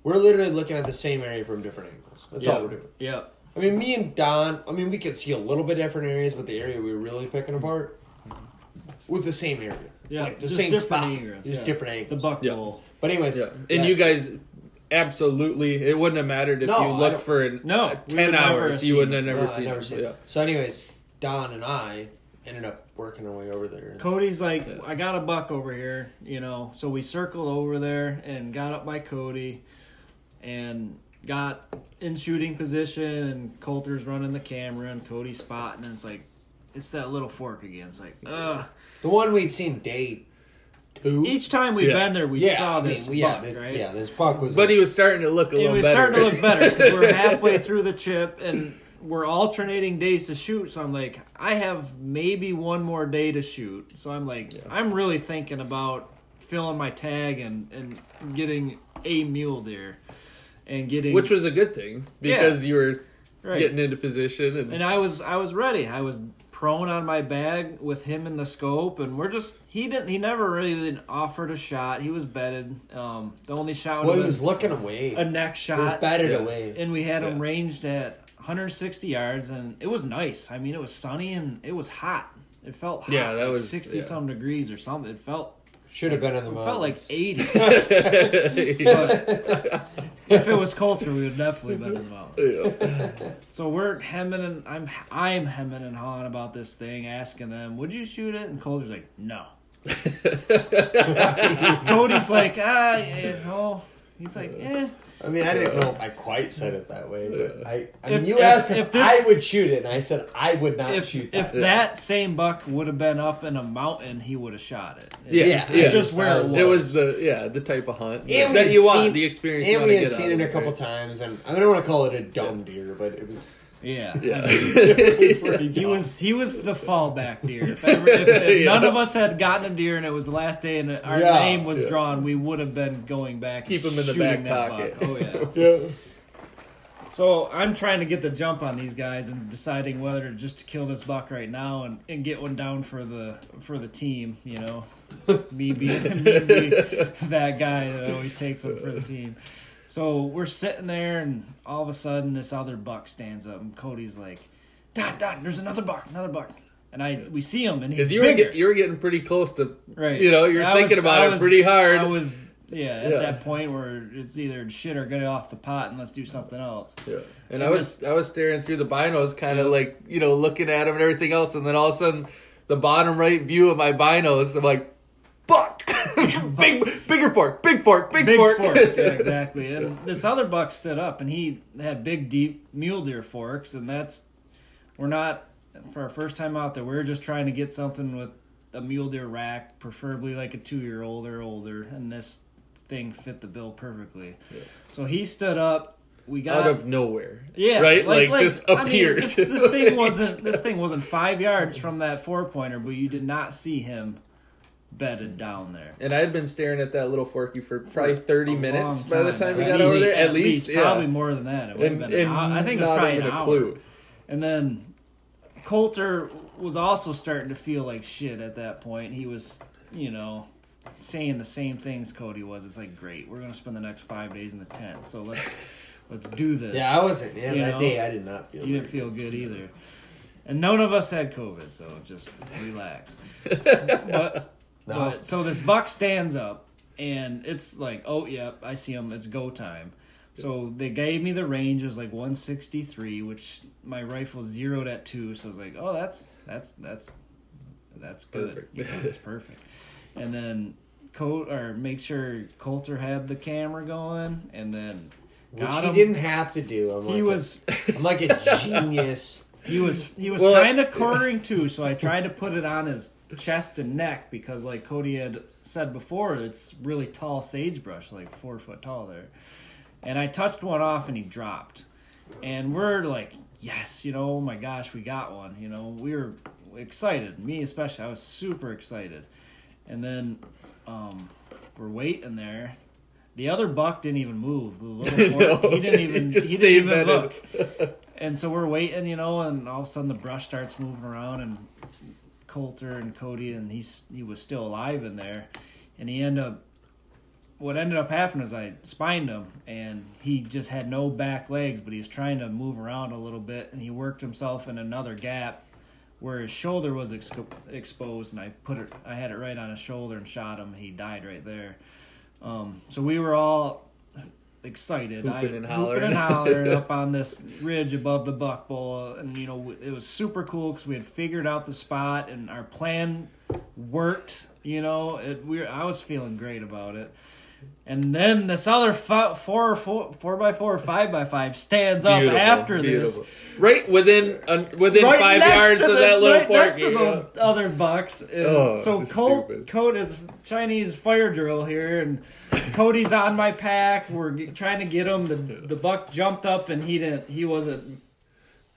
We're literally looking at the same area from different angles. That's yep. all we're doing. Yeah. I mean, me and Don, I mean, we could see a little bit different areas, but the area we were really picking apart was the same area. Yeah, like the just same different angles. Just yeah. different angles. The buck bowl. Yeah. But anyways. Yeah. And yeah. you guys, absolutely, it wouldn't have mattered if no, you looked for an, no, uh, ten hours. You wouldn't have never seen, no, never seen it. it. Yeah. So anyways, Don and I ended up working our way over there. Cody's like, yeah. I got a buck over here, you know. So we circled over there and got up by Cody and... got in shooting position, and Coulter's running the camera, and Cody's spotting, and it's like, it's that little fork again. It's like, ugh. The one we'd seen day Two? Each time we've yeah. been there, we yeah. saw this I mean, buck, yeah, this, right? Yeah, this buck was... But a, he was starting to look a little better. He was better. starting to look better, because we're halfway through the chip, and we're alternating days to shoot, so I'm like, I have maybe one more day to shoot. So I'm like, yeah. I'm really thinking about filling my tag and, and getting a mule deer. And getting, which was a good thing, because yeah, you were right. getting into position. And, and I was I was ready. I was prone on my bag with him in the scope, and we're just he didn't he never really offered a shot. He was bedded. Um, the only shot well, was he was a, looking away, a neck shot, we were bedded yeah. away, and we had yeah. him ranged at one hundred sixty yards, and it was nice. I mean, it was sunny and it was hot. It felt hot, yeah, that like was sixty yeah. some degrees or something. It felt should have been in the mountains. It felt like eighty. But if it was colder, we would definitely been in the mountains. Yeah. So we're hemming and I'm I'm hemming and hawing about this thing, asking them, "Would you shoot it?" And Colter's like, "No." Cody's like, "Ah, you know." He's like, "Eh." I mean, I didn't know if I quite said it that way, but I. I if, mean, you if, asked if, if this, I would shoot it, and I said I would not if, shoot. That. If that same buck would have been up in a mountain, he would have shot it. It's yeah, just, yeah, it's just where it was. It was, uh, yeah, the type of hunt that, that you seen, want, the experience. And you we had seen it a couple right? times, and I don't want to call it a dumb yeah. deer, but it was. Yeah, yeah. It was yeah. he was he was the fallback deer. If, ever, if, if yeah. none of us had gotten a deer and it was the last day and our yeah. name was yeah. drawn, we would have been going back. Keep and him in the back pocket. Buck. Oh yeah. yeah. So I'm trying to get the jump on these guys and deciding whether just to kill this buck right now and, and get one down for the for the team. You know, me being, me being that guy that always takes one for the team. So we're sitting there, and all of a sudden, this other buck stands up, and Cody's like, "Dot, dot, there's another buck, another buck." And I, we see him, and he's you bigger. Were get, you were getting pretty close to, right? You know, you're I thinking was, about I it was, pretty hard. I was, yeah, yeah, at that point where it's either shit or get it off the pot, and let's do something else. Yeah, and, and I was, this, I was staring through the binos, kind of yeah. like, you know, looking at him and everything else, and then all of a sudden, the bottom right view of my binos, I'm like, "Buck." Big, bigger fork, big fork, big, big fork. fork. Yeah, exactly. And this other buck stood up, and he had big, deep mule deer forks, and that's, we're not, for our first time out there, we're just trying to get something with a mule deer rack, preferably like a two-year-old or older, and this thing fit the bill perfectly. Yeah. So he stood up. We got out of nowhere. Yeah. Right? Like, like just like, appeared. I mean, this, this thing wasn't, this thing wasn't five yards from that four-pointer, but you did not see him bedded down there. And I had been staring at that little forky for probably thirty minutes by the time we got over there. At least, yeah. Probably more than that. It would have been an hour. I think it was probably an hour. And then Coulter was also starting to feel like shit at that point. He was, you know, saying the same things Cody was. It's like, great, we're going to spend the next five days in the tent. So let's let's do this. Yeah, I wasn't. Yeah, that day I did not feel good. You didn't feel good either. And none of us had COVID, so just relax. But No. But, so this buck stands up, and it's like, oh, yep, yeah, I see him. It's go time. So they gave me the range. It was like one sixty-three, which my rifle zeroed at two. So I was like, oh, that's that's that's that's good. It's perfect. You know, that's perfect. And then Col- or make sure Coulter had the camera going, and then got which him. He didn't have to do. I'm he like was. A, I'm like a genius. He was he was well, kind of quartering too. So I tried to put it on his chest and neck, because like Cody had said before, it's really tall sagebrush, like four foot tall there. And I touched one off, and he dropped, and we're like, yes, you know, oh my gosh, we got one, you know, we were excited, me especially, I was super excited. And then um we're waiting there. The other buck didn't even move. The little no, fork, he didn't even he didn't even look. And so we're waiting, you know, and all of a sudden the brush starts moving around, and Coulter and Cody, and he's he was still alive in there, and he ended up what ended up happening is I spined him, and he just had no back legs, but he was trying to move around a little bit, and he worked himself in another gap where his shoulder was ex- exposed, and I put it I had it right on his shoulder and shot him, and he died right there. Um, so we were all excited, hooping I, and hollering, and hollering up on this ridge above the buck bowl, and you know it was super cool because we had figured out the spot and our plan worked. You know, it, we I was feeling great about it, And then this other four, four, four, four by four, five by five stands up beautiful, after beautiful. this, right within uh, within right five yards the, of that little right porky. Next to those know? other bucks. And oh, so Colt, Colt is Chinese fire drill here, and Cody's on my pack. We're get, trying to get him. The the buck jumped up, and he didn't. He wasn't.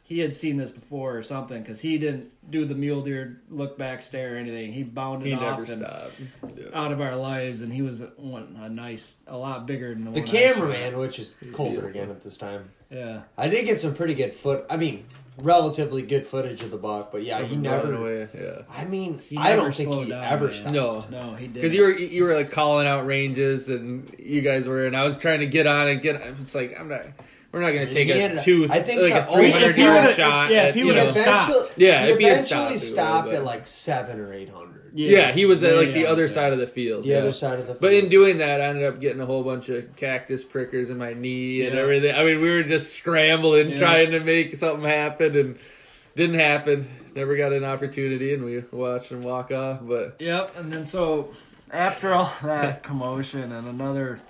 He had seen this before or something because he didn't do the mule deer look back stare or anything. He bounded he off never and stopped. Yeah. out of our lives, and he was one a nice, a lot bigger than the, the one cameraman, which is colder again at this time. Yeah, I did get some pretty good foot. I mean, relatively good footage of the buck, but yeah, he never. Away. Yeah, I mean, I don't think he down, ever man. stopped. No, no, he didn't. Because you were you were like calling out ranges, and you guys were, and I was trying to get on and get. It's like I'm not. We're not going to take a two, I think like a three hundred yard shot. Yeah, if he would have stopped. Yeah, he eventually stopped at like seven or eight hundred. Yeah. yeah, he was at like the other side of the field. The other side of the field. But in doing that, I ended up getting a whole bunch of cactus prickers in my knee and everything. I mean, we were just scrambling, trying to make something happen, and didn't happen. Never got an opportunity, and we watched him walk off. But yep, and then so after all that commotion and another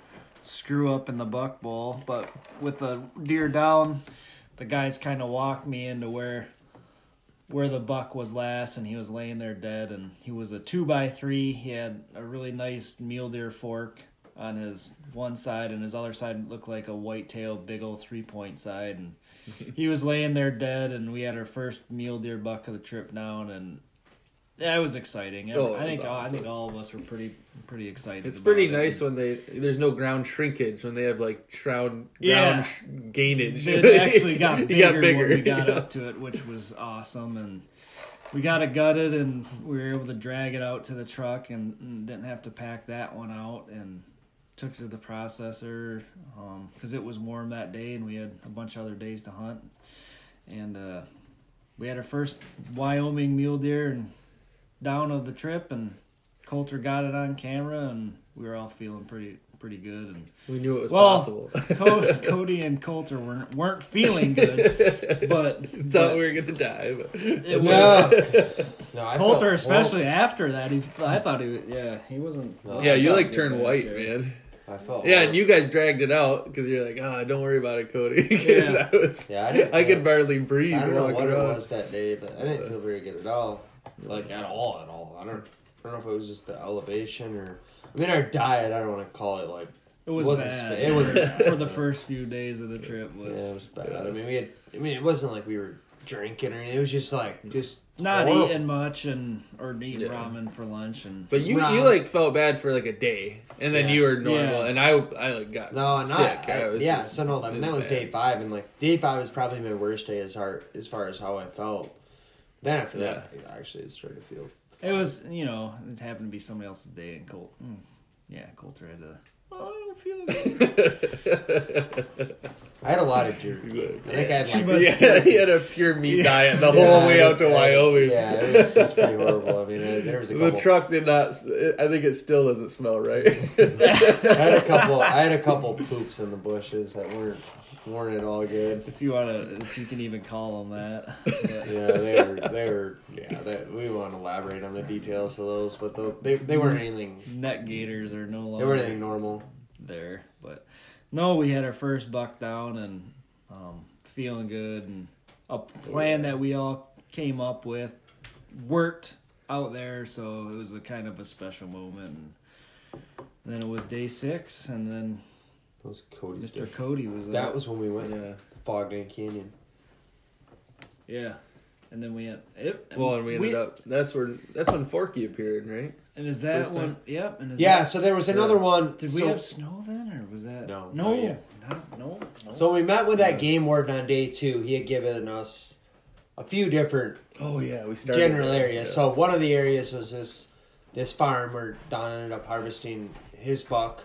screw up in the buck bowl, but with the deer down, the guys kind of walked me into where where the buck was last, and he was laying there dead, and he was a two by three. He had a really nice mule deer fork on his one side, and his other side looked like a whitetail big old three-point side, and he was laying there dead, and we had our first mule deer buck of the trip down, and yeah, it was exciting. Oh, I think awesome. I think all of us were pretty pretty excited. It's about pretty it. nice when they there's no ground shrinkage when they have like shroud, yeah. ground gainage. It actually got bigger, got bigger when we got yeah. up to it, which was awesome. And we got it gutted, and we were able to drag it out to the truck, and, and didn't have to pack that one out, and took it to the processor because um, it was warm that day, and we had a bunch of other days to hunt. And uh, we had our first Wyoming mule deer and. down of the trip, and Coulter got it on camera, and we were all feeling pretty pretty good, and we knew it was well, possible. Co- Cody and Coulter weren't weren't feeling good, but thought but we were gonna die. But it no. was no, I Coulter, thought, especially well, after that. He, I thought he, yeah, he wasn't. Well, yeah, I you like turned white, too. man. I felt yeah, well. and you guys dragged it out because you're like, ah, oh, don't worry about it, Cody. yeah. I was, yeah, I, I could barely breathe. I don't know what around. it was that day, but I didn't feel very good at all. Like, at all, at all. I don't, I don't know if it was just the elevation or... I mean, our diet, I don't want to call it, like... It was wasn't bad. Sp- it was bad. For the first few days of the trip was... Yeah, it was bad. Yeah. I mean, we had... I mean, it wasn't like we were drinking or anything. It was just, like, just... Not horrible. eating much and... Or eating yeah. ramen for lunch and... But you, you, like, felt bad for, like, a day. And then yeah. you were normal. Yeah. And I, I like, got no, sick. Not, I, I was yeah, just, so, no, I mean, that was bad. day five. And, like, day five was probably my worst day as, hard, as far as how I felt. Then after yeah. that, actually, it started to feel... It was, you know, it happened to be somebody else's day, and Colt... Mm, yeah, Colt tried to... Oh, I don't feel good. I had a lot of jerky. I think yeah, I had too like... Much yeah, he had a pure meat yeah. diet the whole yeah, way out to I, Wyoming. Yeah, it was, it was pretty horrible. I mean, I, there was a couple... The truck did not... I think it still doesn't smell right. I had a couple... I had a couple poops in the bushes that weren't... weren't it all good? If you want to, if you can even call them that. But. Yeah, they were, they were, yeah, they, we won't elaborate on the details of those, but the, they they weren't anything. Net gaiters are no longer. They weren't anything normal. There, but no, we had our first buck down and um, feeling good, and a plan that we all came up with worked out there, so it was a kind of a special moment. And then it was day six, and then. That was Cody's Mister Day. Cody was That up. was when we went. Yeah. The Fogden Canyon. Yeah. And then we had it and Well and we ended we, up that's where that's when Forky appeared, right? And is that First one time? Yep, and is Yeah, that, so there was another yeah. one. Did we so, have snow then or was that No No not not, no, no So we met with that yeah. game warden on day two. He had given us a few different Oh yeah, we started general that, areas. Yeah. So one of the areas was this this farm where Don ended up harvesting his buck.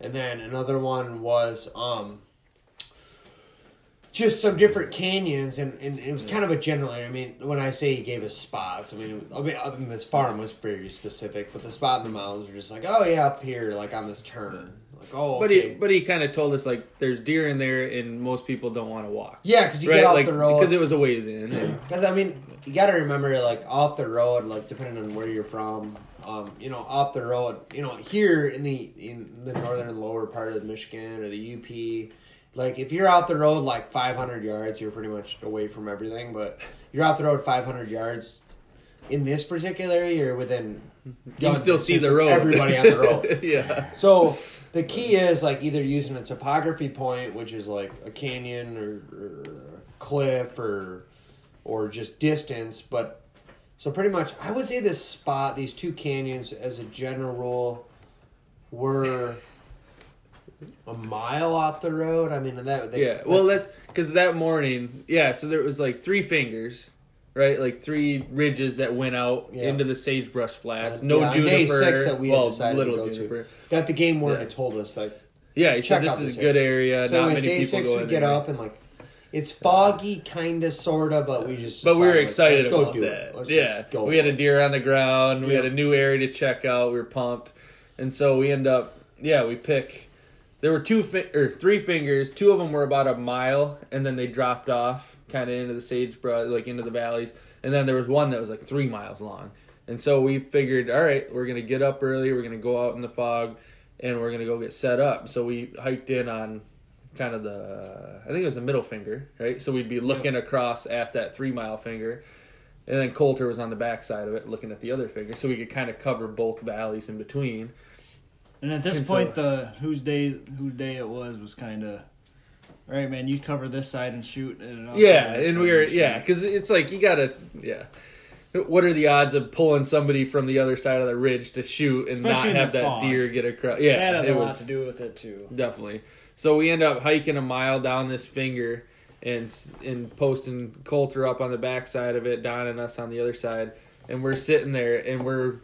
And then another one was um, just some different canyons, and, and it was kind of a general area. I mean, when I say he gave us spots, I mean, I mean his farm was pretty specific, but the spot in the mountains were just like, oh, yeah, up here, like on this turn. Like, oh, okay. But he, but he kind of told us, like, there's deer in there, and most people don't want to walk. Yeah, because you right? get off like, the road. Because it was a ways in. Because, I mean, you got to remember, like, off the road, like, depending on where you're from, um, you know, off the road. You know, here in the in the northern lower part of Michigan or the U P, like if you're off the road like five hundred yards, you're pretty much away from everything. But you're off the road five hundred yards in this particular area, you're within. You can still see the road. Everybody on the road. Yeah. So the key is like either using a topography point, which is like a canyon or, or a cliff or or just distance, but. So pretty much, I would say this spot, these two canyons, as a general rule, were a mile off the road. I mean, that they, yeah. Well, that's because that morning, yeah. So there was like three fingers, right? Like three ridges that went out yeah. into the sagebrush flats. No yeah, juniper. Day six that we had well, decided to go juniper. to. That the game warden yeah. had told us like, yeah, he said this is a good area. So not anyways, many day people six go we in get there. up and like. It's foggy, kind of, sort of, but we just... But we were excited like, about that. Let's yeah, go we had a deer on the ground. We yeah. had a new area to check out. We were pumped. And so we end up... Yeah, we pick... There were two fi- or three fingers. Two of them were about a mile, and then they dropped off kind of into the sagebrush, like into the valleys. And then there was one that was like three miles long. And so we figured, all right, we're going to get up early. We're going to go out in the fog, and we're going to go get set up. So we hiked in on... kind of the, I think it was the middle finger, right? So we'd be looking yeah. across at that three-mile finger, and then Coulter was on the backside of it looking at the other finger, so we could kind of cover both valleys in between. And at this and point, so, the whose day whose day it was was kind of, all right, man, you cover this side and shoot. And I'll yeah, and we were, and yeah, because it's like you got to, yeah. What are the odds of pulling somebody from the other side of the ridge to shoot and Especially not have that fog. deer get across? Yeah, that had a it lot was, to do with it, too. Definitely. So we end up hiking a mile down this finger and and posting Coulter up on the back side of it, Don and us on the other side. And we're sitting there and we're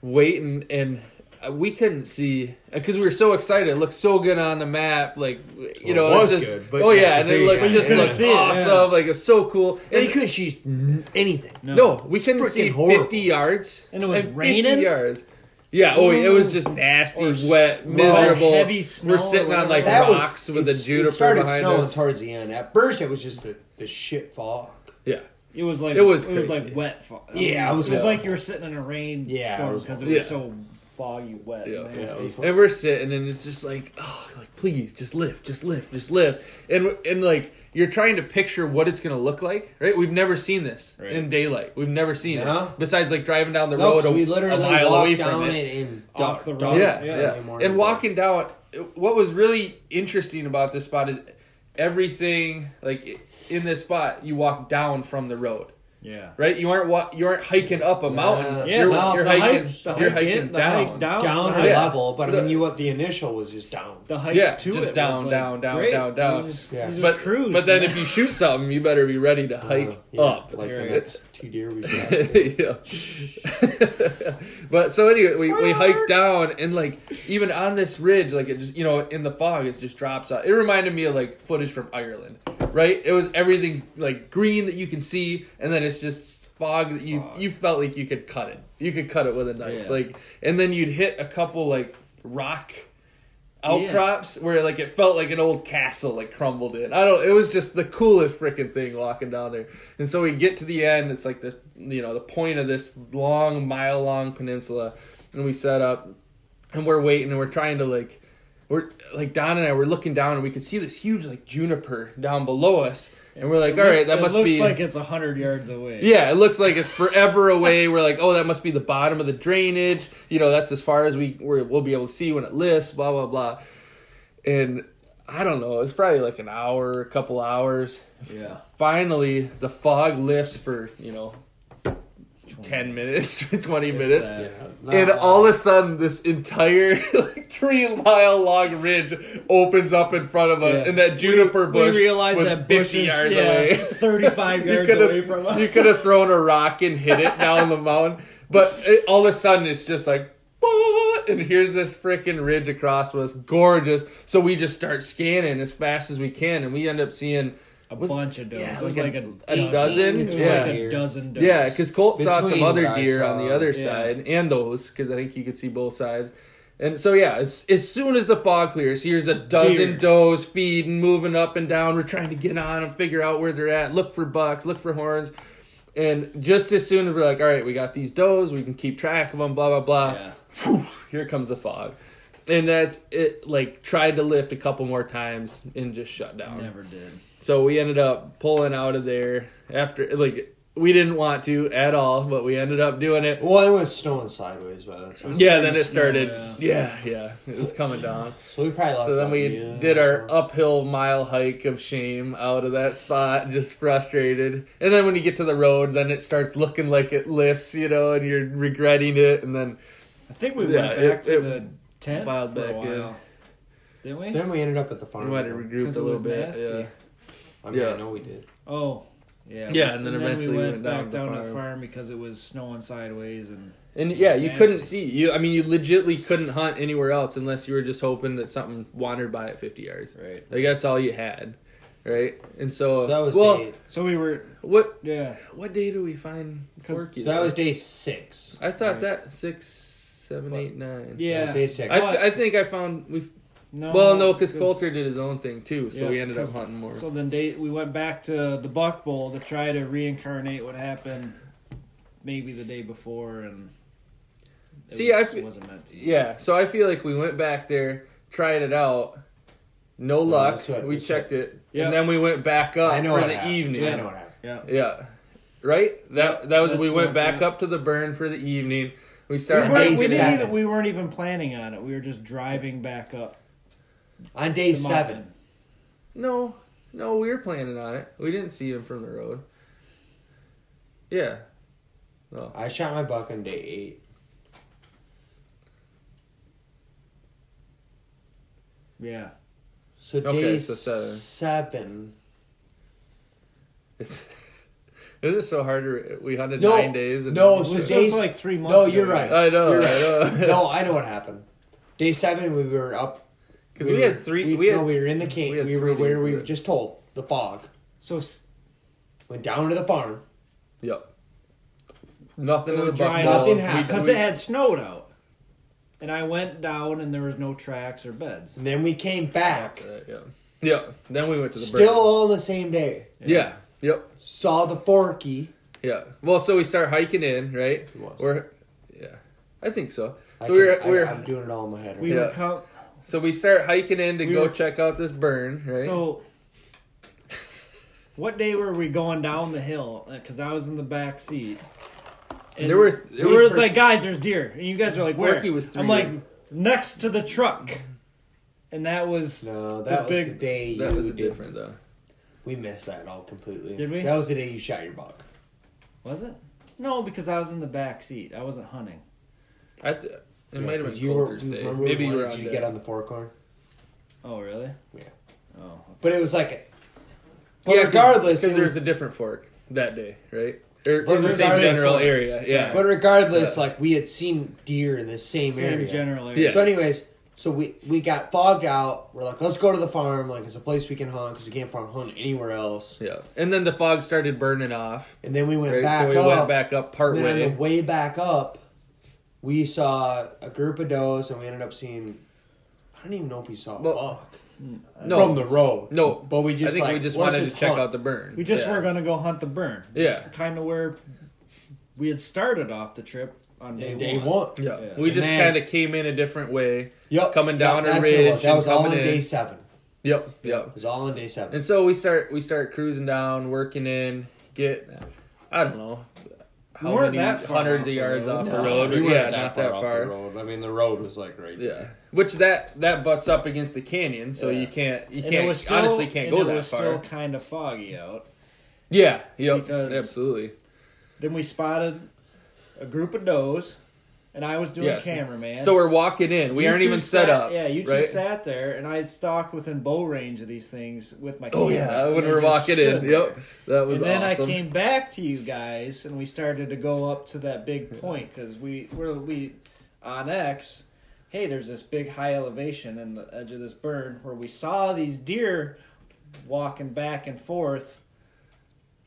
waiting, and we couldn't see because we were so excited. It looked so good on the map. Like, you well, know, it was just, good. But oh, yeah. yeah and it looked, just looked awesome. It, yeah. Like, it was so cool. And you couldn't see anything. No, no we couldn't Freaking see horrible. fifty yards. And it was and raining? fifty yards. Yeah, oh, it was just nasty, or wet, miserable. Heavy snow We're sitting on like that rocks was, with a juniper behind us. It started snowing us. towards the end. At first, it was just the, the shit fog. Yeah, it was like it was, it was like wet fog. Yeah, it was, it was like you were sitting in a rain yeah, storm because it was, it was yeah. so foggy, wet, yeah, and nasty. Yeah, was, and we're sitting, and it's just like, oh, like please, just lift, just lift, just lift, and and like. You're trying to picture what it's going to look like, right? We've never seen this right. in daylight. We've never seen no. it. Besides, like, driving down the no, road a, we literally a mile away from it. And off the road. Yeah, yeah. yeah. And walking down, what was really interesting about this spot is everything, like, in this spot, you walk down from the road. Yeah. Right? You aren't wa- you aren't hiking up a mountain. Uh, yeah, you're, no, you're hiking, hike, the you're hiking in, down. The hike down. Down the yeah. level, but so, I mean, you up the initial was just down. The hike yeah, to just it down, was down, like, down, great. down, down, down, yeah. down. But, cruise, but then if you shoot something, you better be ready to hike uh, yeah, up. Like the next two deer we shot. yeah. But so anyway, we, we hiked down, and like, even on this ridge, like it just, you know, in the fog, it just drops out. It reminded me of like footage from Ireland, right? It was everything like green that you can see, and then it's just fog that you, you felt like you could cut it. You could cut it with a knife. Yeah. Like, and then you'd hit a couple like rock outcrops yeah. where like it felt like an old castle like crumbled in. I don't, it was just the coolest freaking thing walking down there. And so we get to the end, it's like the, you know, the point of this long mile long peninsula, and we set up and we're waiting and we're trying to like, we're like Don and I were looking down and we could see this huge like juniper down below us. And we're like, it all looks, right, that must be... It looks be... like it's one hundred yards away. Yeah, it looks like it's forever away. We're like, oh, that must be the bottom of the drainage. You know, that's as far as we, we're, we'll be able to see when it lifts, blah, blah, blah. And I don't know. It's probably like an hour, a couple hours. Yeah. Finally, the fog lifts for, you know, ten minutes, twenty minutes. Yeah. And all of a sudden, this entire like, three-mile-long ridge opens up in front of us. Yeah. And that juniper we, bush we realized was that bush fifty yards yeah, away. thirty-five yards away from us. You could have thrown a rock and hit it down the mountain. But it, all of a sudden, it's just like, and here's this freaking ridge across was gorgeous. So we just start scanning as fast as we can. And we end up seeing... A was, bunch of does. Yeah, it was like, like a, a dozen. It was yeah. like a dozen does. Yeah, because Colt Between saw some other deer saw, on the other yeah. side and those, because I think you could see both sides. And so, yeah, as, as soon as the fog clears, here's a dozen deer. does feeding, moving up and down. We're trying to get on and figure out where they're at, look for bucks, look for horns. And just as soon as we're like, all right, we got these does, we can keep track of them, blah, blah, blah. Yeah. Whew, here comes the fog. And that's it, like, tried to lift a couple more times and just shut down. Never did. So we ended up pulling out of there after, like, we didn't want to at all, but we ended up doing it. Well, it was snowing sideways by that time. Yeah, then it started. Snow, yeah. yeah, yeah. It was coming down. So we probably left So then we the, uh, did our summer. uphill mile hike of shame out of that spot, just frustrated. And then when you get to the road, then it starts looking like it lifts, you know, and you're regretting it. And then I think we yeah, went back it, to it the tent for back, a while. Yeah. Didn't we? Then we ended up at the farm. We might have regrouped a little bit. Yeah. I mean, yeah. I know we did. Oh. Yeah, yeah, and then and eventually then we went, went down back down to the farm because it was snowing sideways and and yeah, you nasty. couldn't see. You, I mean, you legitimately couldn't hunt anywhere else unless you were just hoping that something wandered by at fifty yards. Right, like that's all you had, right? And so, so that was well, day. So we were what? Yeah, what day do we find? Corky? So that was day six. I thought right. that six, seven, what? eight, nine. Yeah, that was day six. I, th- I think I found we. No, well, no, because Coulter did his own thing, too, so yeah, we ended up hunting more. So then they, we went back to the Buck Bowl to try to reincarnate what happened maybe the day before, and it See, was, I fe- wasn't meant to. Yeah, so I feel like we went back there, tried it out, no well, luck, we, we checked it, it yep. and then we went back up for the happened. evening. Yeah, I know what happened. Yeah. yeah. Right? That, yep, that was we went back up to the burn for the evening. We started. We weren't, we didn't even, we weren't even planning on it. We were just driving back up. On day seven. No. No, we were planning on it. We didn't see him from the road. Yeah. Well. I shot my buck on day eight. Yeah. So okay, day so seven. seven. It is so hard to... We hunted no, nine days. And no, so days, days, like three months No, ago. You're right. I know. You're right. I know. No, I know what happened. Day seven, we were up... Because we, we had three... We, we had, no, we were in the camp. We, we were where we were just told. The fog. So... Went down to the farm. Yep. Nothing in the buck. Nothing happened. Because it had snowed out. And I went down and there was no tracks or beds. And then we came back. Uh, yeah. Yeah. Then we went to the... Still burn. all the same day. Yeah. yeah. Yep. Saw the forky. Yeah. Well, so we start hiking in, right? It was. We're, yeah. I think so. So I we were, can, we were, I, I'm doing it all in my head right we now. Were count... So we start hiking in to we go were, check out this burn, right? So, what day were we going down the hill? Because I was in the back seat. And there were... Th- we were for, like, guys, there's deer. And you guys are like, where? Was I'm like, next to the truck. And that was... No, that the was big, the day That was different, though. We missed that all completely. Did we? That was the day you shot your buck. Was it? No, because I was in the back seat. I wasn't hunting. I... Th- It yeah, might have been you were, day. Maybe you wanted you to get on the forkhorn. Oh, really? Yeah. Oh. Okay. But it was like... A, but yeah, regardless... Because there was a different fork that day, right? Or in the same general fork. area, yeah. But regardless, yeah. like, we had seen deer in the same, same area. Same general area. Yeah. So anyways, so we, we got fogged out. We're like, let's go to the farm. Like, it's a place we can hunt because we can't farm hunt anywhere else. Yeah. And then the fog started burning off. And then we went right? back up. So we up, went back up part way. And then on the way back up... We saw a group of does, and we ended up seeing... I don't even know if we saw a well, buck no, from the road. No, but we just I think like, we just wanted just to check hunt. out the burn. We just yeah. were going to go hunt the burn. Yeah, kind of where we had started off the trip on day, day one. one. Yeah. yeah, we and just kind of came in a different way. Yep, coming down yep, a ridge. That was all on day in. seven. Yep, yep, it was all on day seven. And so we start we start cruising down, working in, get I don't know. How we many hundreds of yards off the road? Off the road. No, we yeah, that not far that off far. The road. I mean, the road was like right there. Yeah, which that, that butts up against the canyon, so yeah. you can't you and can't still, honestly can't go that far. It was still kind of foggy out. Yeah. Yep. Absolutely. Then we spotted a group of does, and I was doing yes. cameraman. So we're walking in. We you aren't even sat, set up. Yeah, you two right? sat there, and I stalked within bow range of these things with my camera. Oh, yeah, when we were walking in. There. Yep, that was and awesome. And then I came back to you guys, and we started to go up to that big point, because we were we, on X, hey, there's this big high elevation in the edge of this burn where we saw these deer walking back and forth.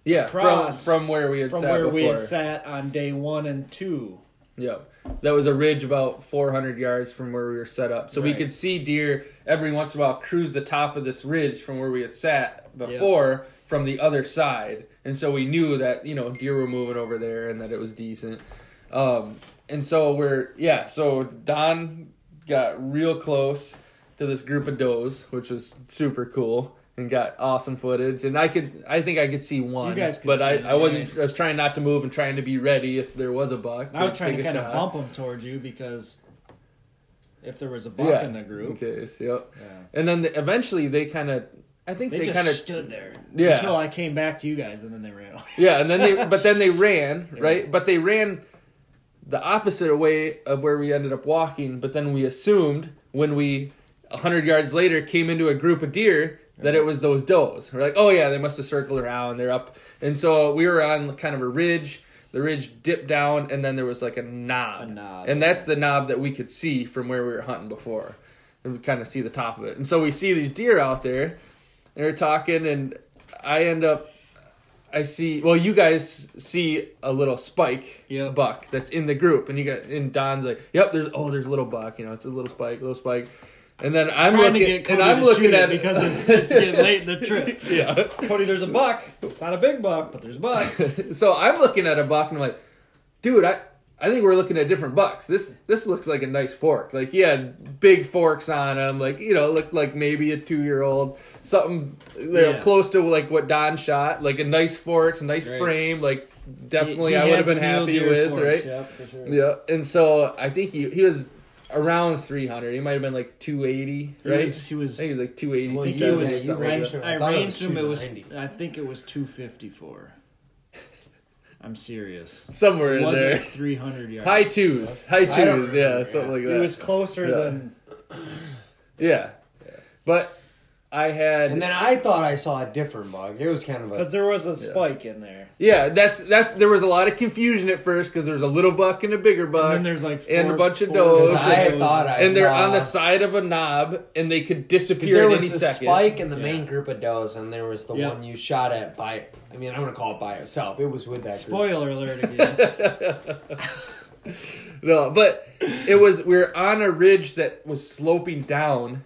Yeah, across, from, from where we had from sat From where before. we had sat on day one and two. Yep. That was a ridge about four hundred yards from where we were set up. So right. we could see deer every once in a while cruise the top of this ridge from where we had sat before yep. from the other side, and so we knew that, you know, deer were moving over there and that it was decent. Um, and so we're, yeah, so Don got real close to this group of does, which was super cool, and got awesome footage. And I could, I think I could see one, you guys could but see I, it, I wasn't, right? I was trying not to move and trying to be ready if there was a buck. I was trying to kind shot. of bump them towards you because if there was a buck yeah, in the group. In case, yep. Yeah. And then the, eventually they kind of, I think they, they just kinda, stood there yeah. until I came back to you guys, and then they ran away. Yeah, and then they, but then they ran, they right? Ran. But they ran the opposite way of where we ended up walking, but then we assumed when we, one hundred yards later, came into a group of deer that it was those does. We're like, oh yeah, they must have circled around, they're up. And so we were on kind of a ridge. The ridge dipped down, and then there was like a knob. A knob. And that's the knob that we could see from where we were hunting before. And we kind of see the top of it. And so we see these deer out there, and we're talking, and I end up, I see, well, you guys see a little spike yep. buck that's in the group. And you got, and Don's like, yep, there's, oh, there's a little buck. You know, it's a little spike, little spike. And then I'm trying looking, to get Cody and I'm to looking shoot at it because it's, it's getting late in the trip. Yeah, Cody, there's a buck. It's not a big buck, but there's a buck. So I'm looking at a buck and I'm like, dude, I, I think we're looking at different bucks. This this looks like a nice fork. Like he had big forks on him. Like, you know, looked like maybe a two year old, something you know, yeah. close to like what Don shot. Like a nice forks, a nice right. frame. Like definitely he, he I would have been happy with, forks, right? Yeah, for sure. Yeah, and so I think he he was. Around three hundred. He might have been like two eighty, right? He was, he was, I think he was like two eighty. Well, he was, you ranged like him. I, I ranged him. It was, I think it was two fifty-four. I'm serious. Somewhere in there. It wasn't three hundred yards. High twos. High twos, remember, yeah, something yeah. like that. It was closer yeah. than... yeah. yeah. But I had... And then I thought I saw a different bug. It was kind of a... Because there was a spike yeah. in there. Yeah, that's... that's. There was a lot of confusion at first because there's a little buck and a bigger buck. And then there's like four, And a bunch four, of does. I and, thought I And saw, they're on the side of a knob and they could disappear at any second. There was a spike in the yeah. main group of does, and there was the yep. one you shot at by... I mean, I don't want to call it by itself. It was with that Spoiler group. Spoiler alert again. No, but it was... We were on a ridge that was sloping down...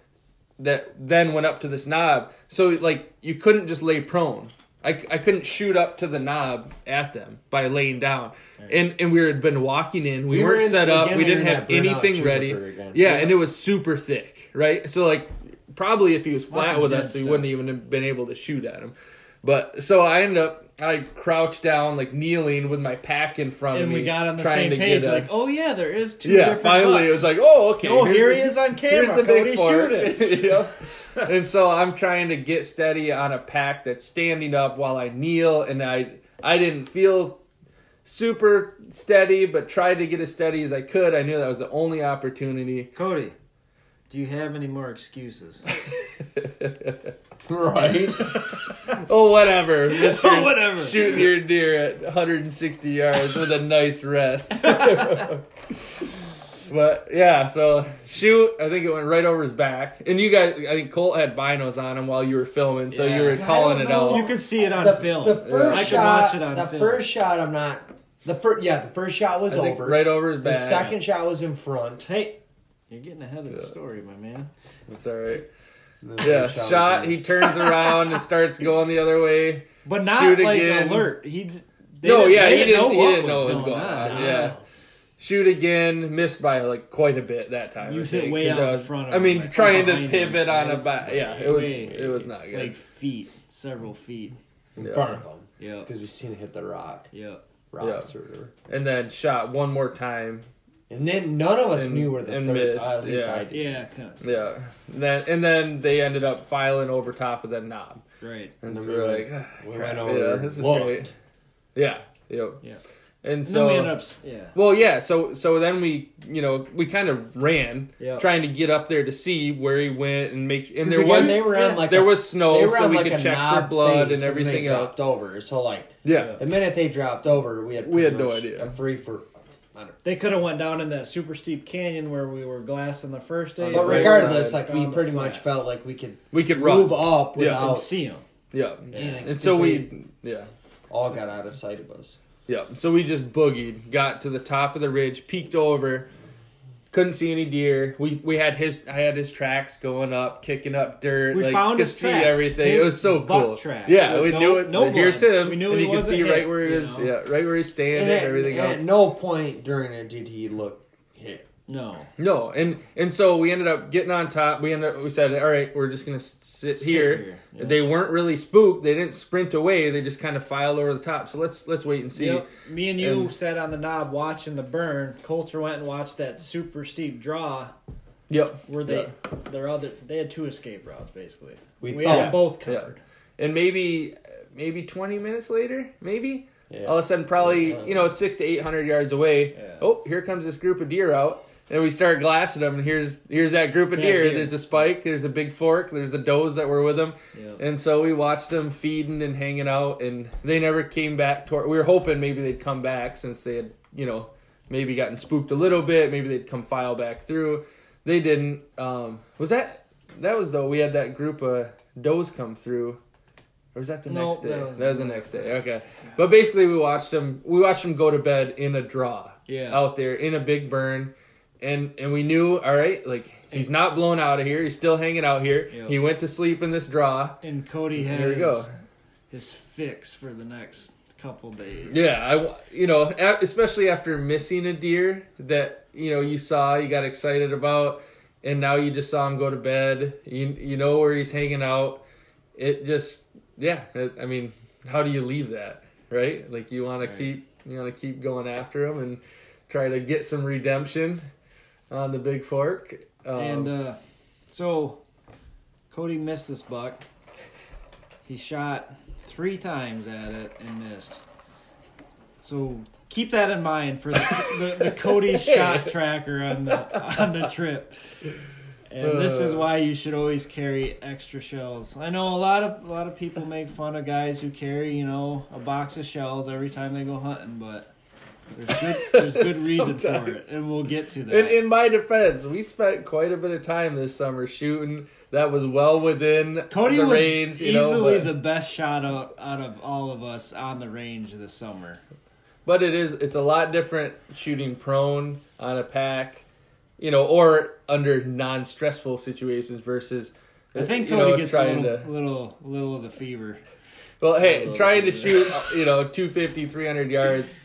that then went up to this knob. So, like, you couldn't just lay prone. I, I couldn't shoot up to the knob at them by laying down. Right. And and we had been walking in. We, we weren't were in, set up. We didn't have anything ready. Yeah, yeah, and it was super thick, right? So, like, probably if he was flat Lots with us, stuff. we wouldn't even have been able to shoot at him. But, so I ended up, I crouched down, like, kneeling with my pack in front and of me. And we got on the same page, a, like, oh, yeah, there is two yeah, different Yeah, finally, bucks. It was like, oh, okay. Oh, here the, he is on camera. Here's the big part. Shoot it. And so I'm trying to get steady on a pack that's standing up while I kneel, and I I didn't feel super steady, but tried to get as steady as I could. I knew that was the only opportunity. Cody, do you have any more excuses? Right. Oh, whatever. Mister Oh, whatever. Shooting your deer at one hundred sixty yards with a nice rest. But, yeah, so shoot. I think it went right over his back. And you guys, I think Colt had binos on him while you were filming, so yeah. you were calling it out. You could see it on the, film. The first I could shot, watch it on the film. The first shot, I'm not. The first, Yeah, the first shot was over. Right over his back. The second shot was in front. Hey, you're getting ahead of yeah. the story, my man. That's all right. Yeah, shot. shot he turns around and starts going the other way. But not shoot like again. alert. He no, yeah, he didn't. He didn't know what was going on. on. No. Yeah, shoot again, missed by like quite a bit that time. You hit way out in front of him. I mean, like, trying to pivot him. on a back. Yeah, it was. Way, it was not good. Like feet, several feet in yeah. front of him. Yeah, because we seen it hit the rock. Yeah, rocks or whatever. And then shot one more time. And then none of us and, knew where the third missed. Uh, at least yeah. I did. Yeah, kind of. Yeah. And then, and then they ended up filing over top of that knob. Right. And, and then we were like, like oh, we ran over. Yeah, this is great. Yeah. Yep. Yeah. And, and so. Then we ended up. Yeah. Well, yeah. So so then we you know we kind of ran yep. trying to get up there to see where he went and make and there again, was they were on like there a, was snow so we like could check for blood and everything they else. Dropped over. So like yeah. the minute they dropped over, we had we had no idea. Free for. They could have went down in that super steep canyon where we were glassing the first day. But regardless, like we pretty much felt like we could we could move up without see them. Yeah, and so we yeah all got out of sight of us. Yeah, so we just boogied, got to the top of the ridge, peeked over, Couldn't see any deer. We we had his I had his tracks going up, kicking up dirt. We like, found could his see tracks. everything. His it was so buck cool. Track. Yeah, we no, knew it. No Here's him. We knew and he could see hit, right where he was. Know? Yeah, right where he's standing. And, and at, everything and else. At no point during it did he look hit. No. No, and and so we ended up getting on top. We ended up, we said, all right, we're just gonna sit, sit here. here. Yeah. They weren't really spooked. They didn't sprint away. They just kind of filed over the top. So let's let's wait and see. Yep. Me and you and, sat on the knob watching the burn. Coulter went and watched that super steep draw. Yep. Where they yep. their other they had two escape routes basically. We, we had them both covered. Yeah. And maybe maybe twenty minutes later, maybe yeah. all of a sudden, probably yeah. you know six to eight hundred yards away. Yeah. Oh, here comes this group of deer out. And we start glassing them, and here's here's that group of yeah, deer. Deer. There's the spike, there's the big fork, there's the does that were with them. Yep. And so we watched them feeding and hanging out, and they never came back. To our, we were hoping maybe they'd come back since they had, you know, maybe gotten spooked a little bit. Maybe they'd come file back through. They didn't. Um, was that – that was though we had that group of does come through. Or was that the nope, next day? That was, that was the next day. Okay. But basically we watched them, we watched them go to bed in a draw yeah. out there in a big burn. And and we knew, all right, like, he's not blown out of here. He's still hanging out here. Yep. He went to sleep in this draw. And Cody had his, go. his fix for the next couple days. Yeah, I, you know, especially after missing a deer that, you know, you saw, you got excited about, and now you just saw him go to bed. You, you know where he's hanging out. It just, yeah, it, I mean, how do you leave that, right? Like, you want right. to keep you want to keep going after him and try to get some redemption on the big fork. Um, and uh, so Cody missed this buck. He shot three times at it and missed. So keep that in mind for the, the, the Cody shot tracker on the on the trip. And this is why you should always carry extra shells. I know a lot of a lot of people make fun of guys who carry, you know, a box of shells every time they go hunting, but There's good, there's good reason for it, and we'll get to that. In, in my defense, we spent quite a bit of time this summer shooting. That was well within Cody the was range. Easily you know, the best shot out, out of all of us on the range this summer. But it is it's a lot different shooting prone on a pack, you know, or under non-stressful situations versus. I think Cody know, gets a little, to, little, little of the fever. Well, it's hey, trying to shoot, you know, two fifty, three hundred yards.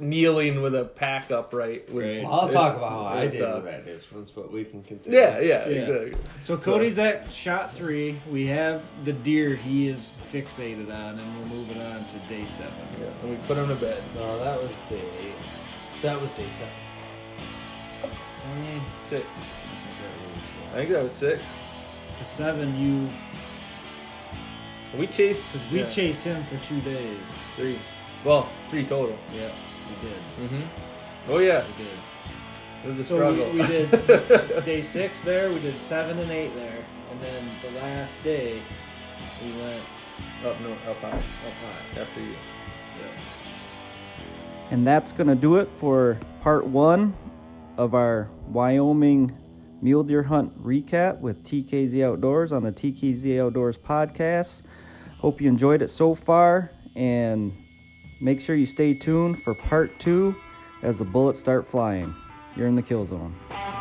Kneeling with a pack upright. With, right. I'll talk about how I did with that distance, but we can continue. Yeah, yeah, yeah. exactly. So Cody's so. at shot three. We have the deer he is fixated on, and we're moving on to day seven. Yeah, and we put him to bed. No, that was day eight. That was day seven. Mm, six. I think that was six. To seven, you... We chased... Because we yeah. chased him for two days. Three. Well, three total. Yeah. We did. Mm-hmm. Oh, yeah. We did. It was a so struggle. We, we did day six there. We did seven and eight there. And then the last day, we went up north, up high. Up high. After you. Yeah. And that's going to do it for part one of our Wyoming Mule Deer Hunt recap with T K Z Outdoors on the T K Z Outdoors podcast. Hope you enjoyed it so far. And... make sure you stay tuned for part two as the bullets start flying. You're in the kill zone.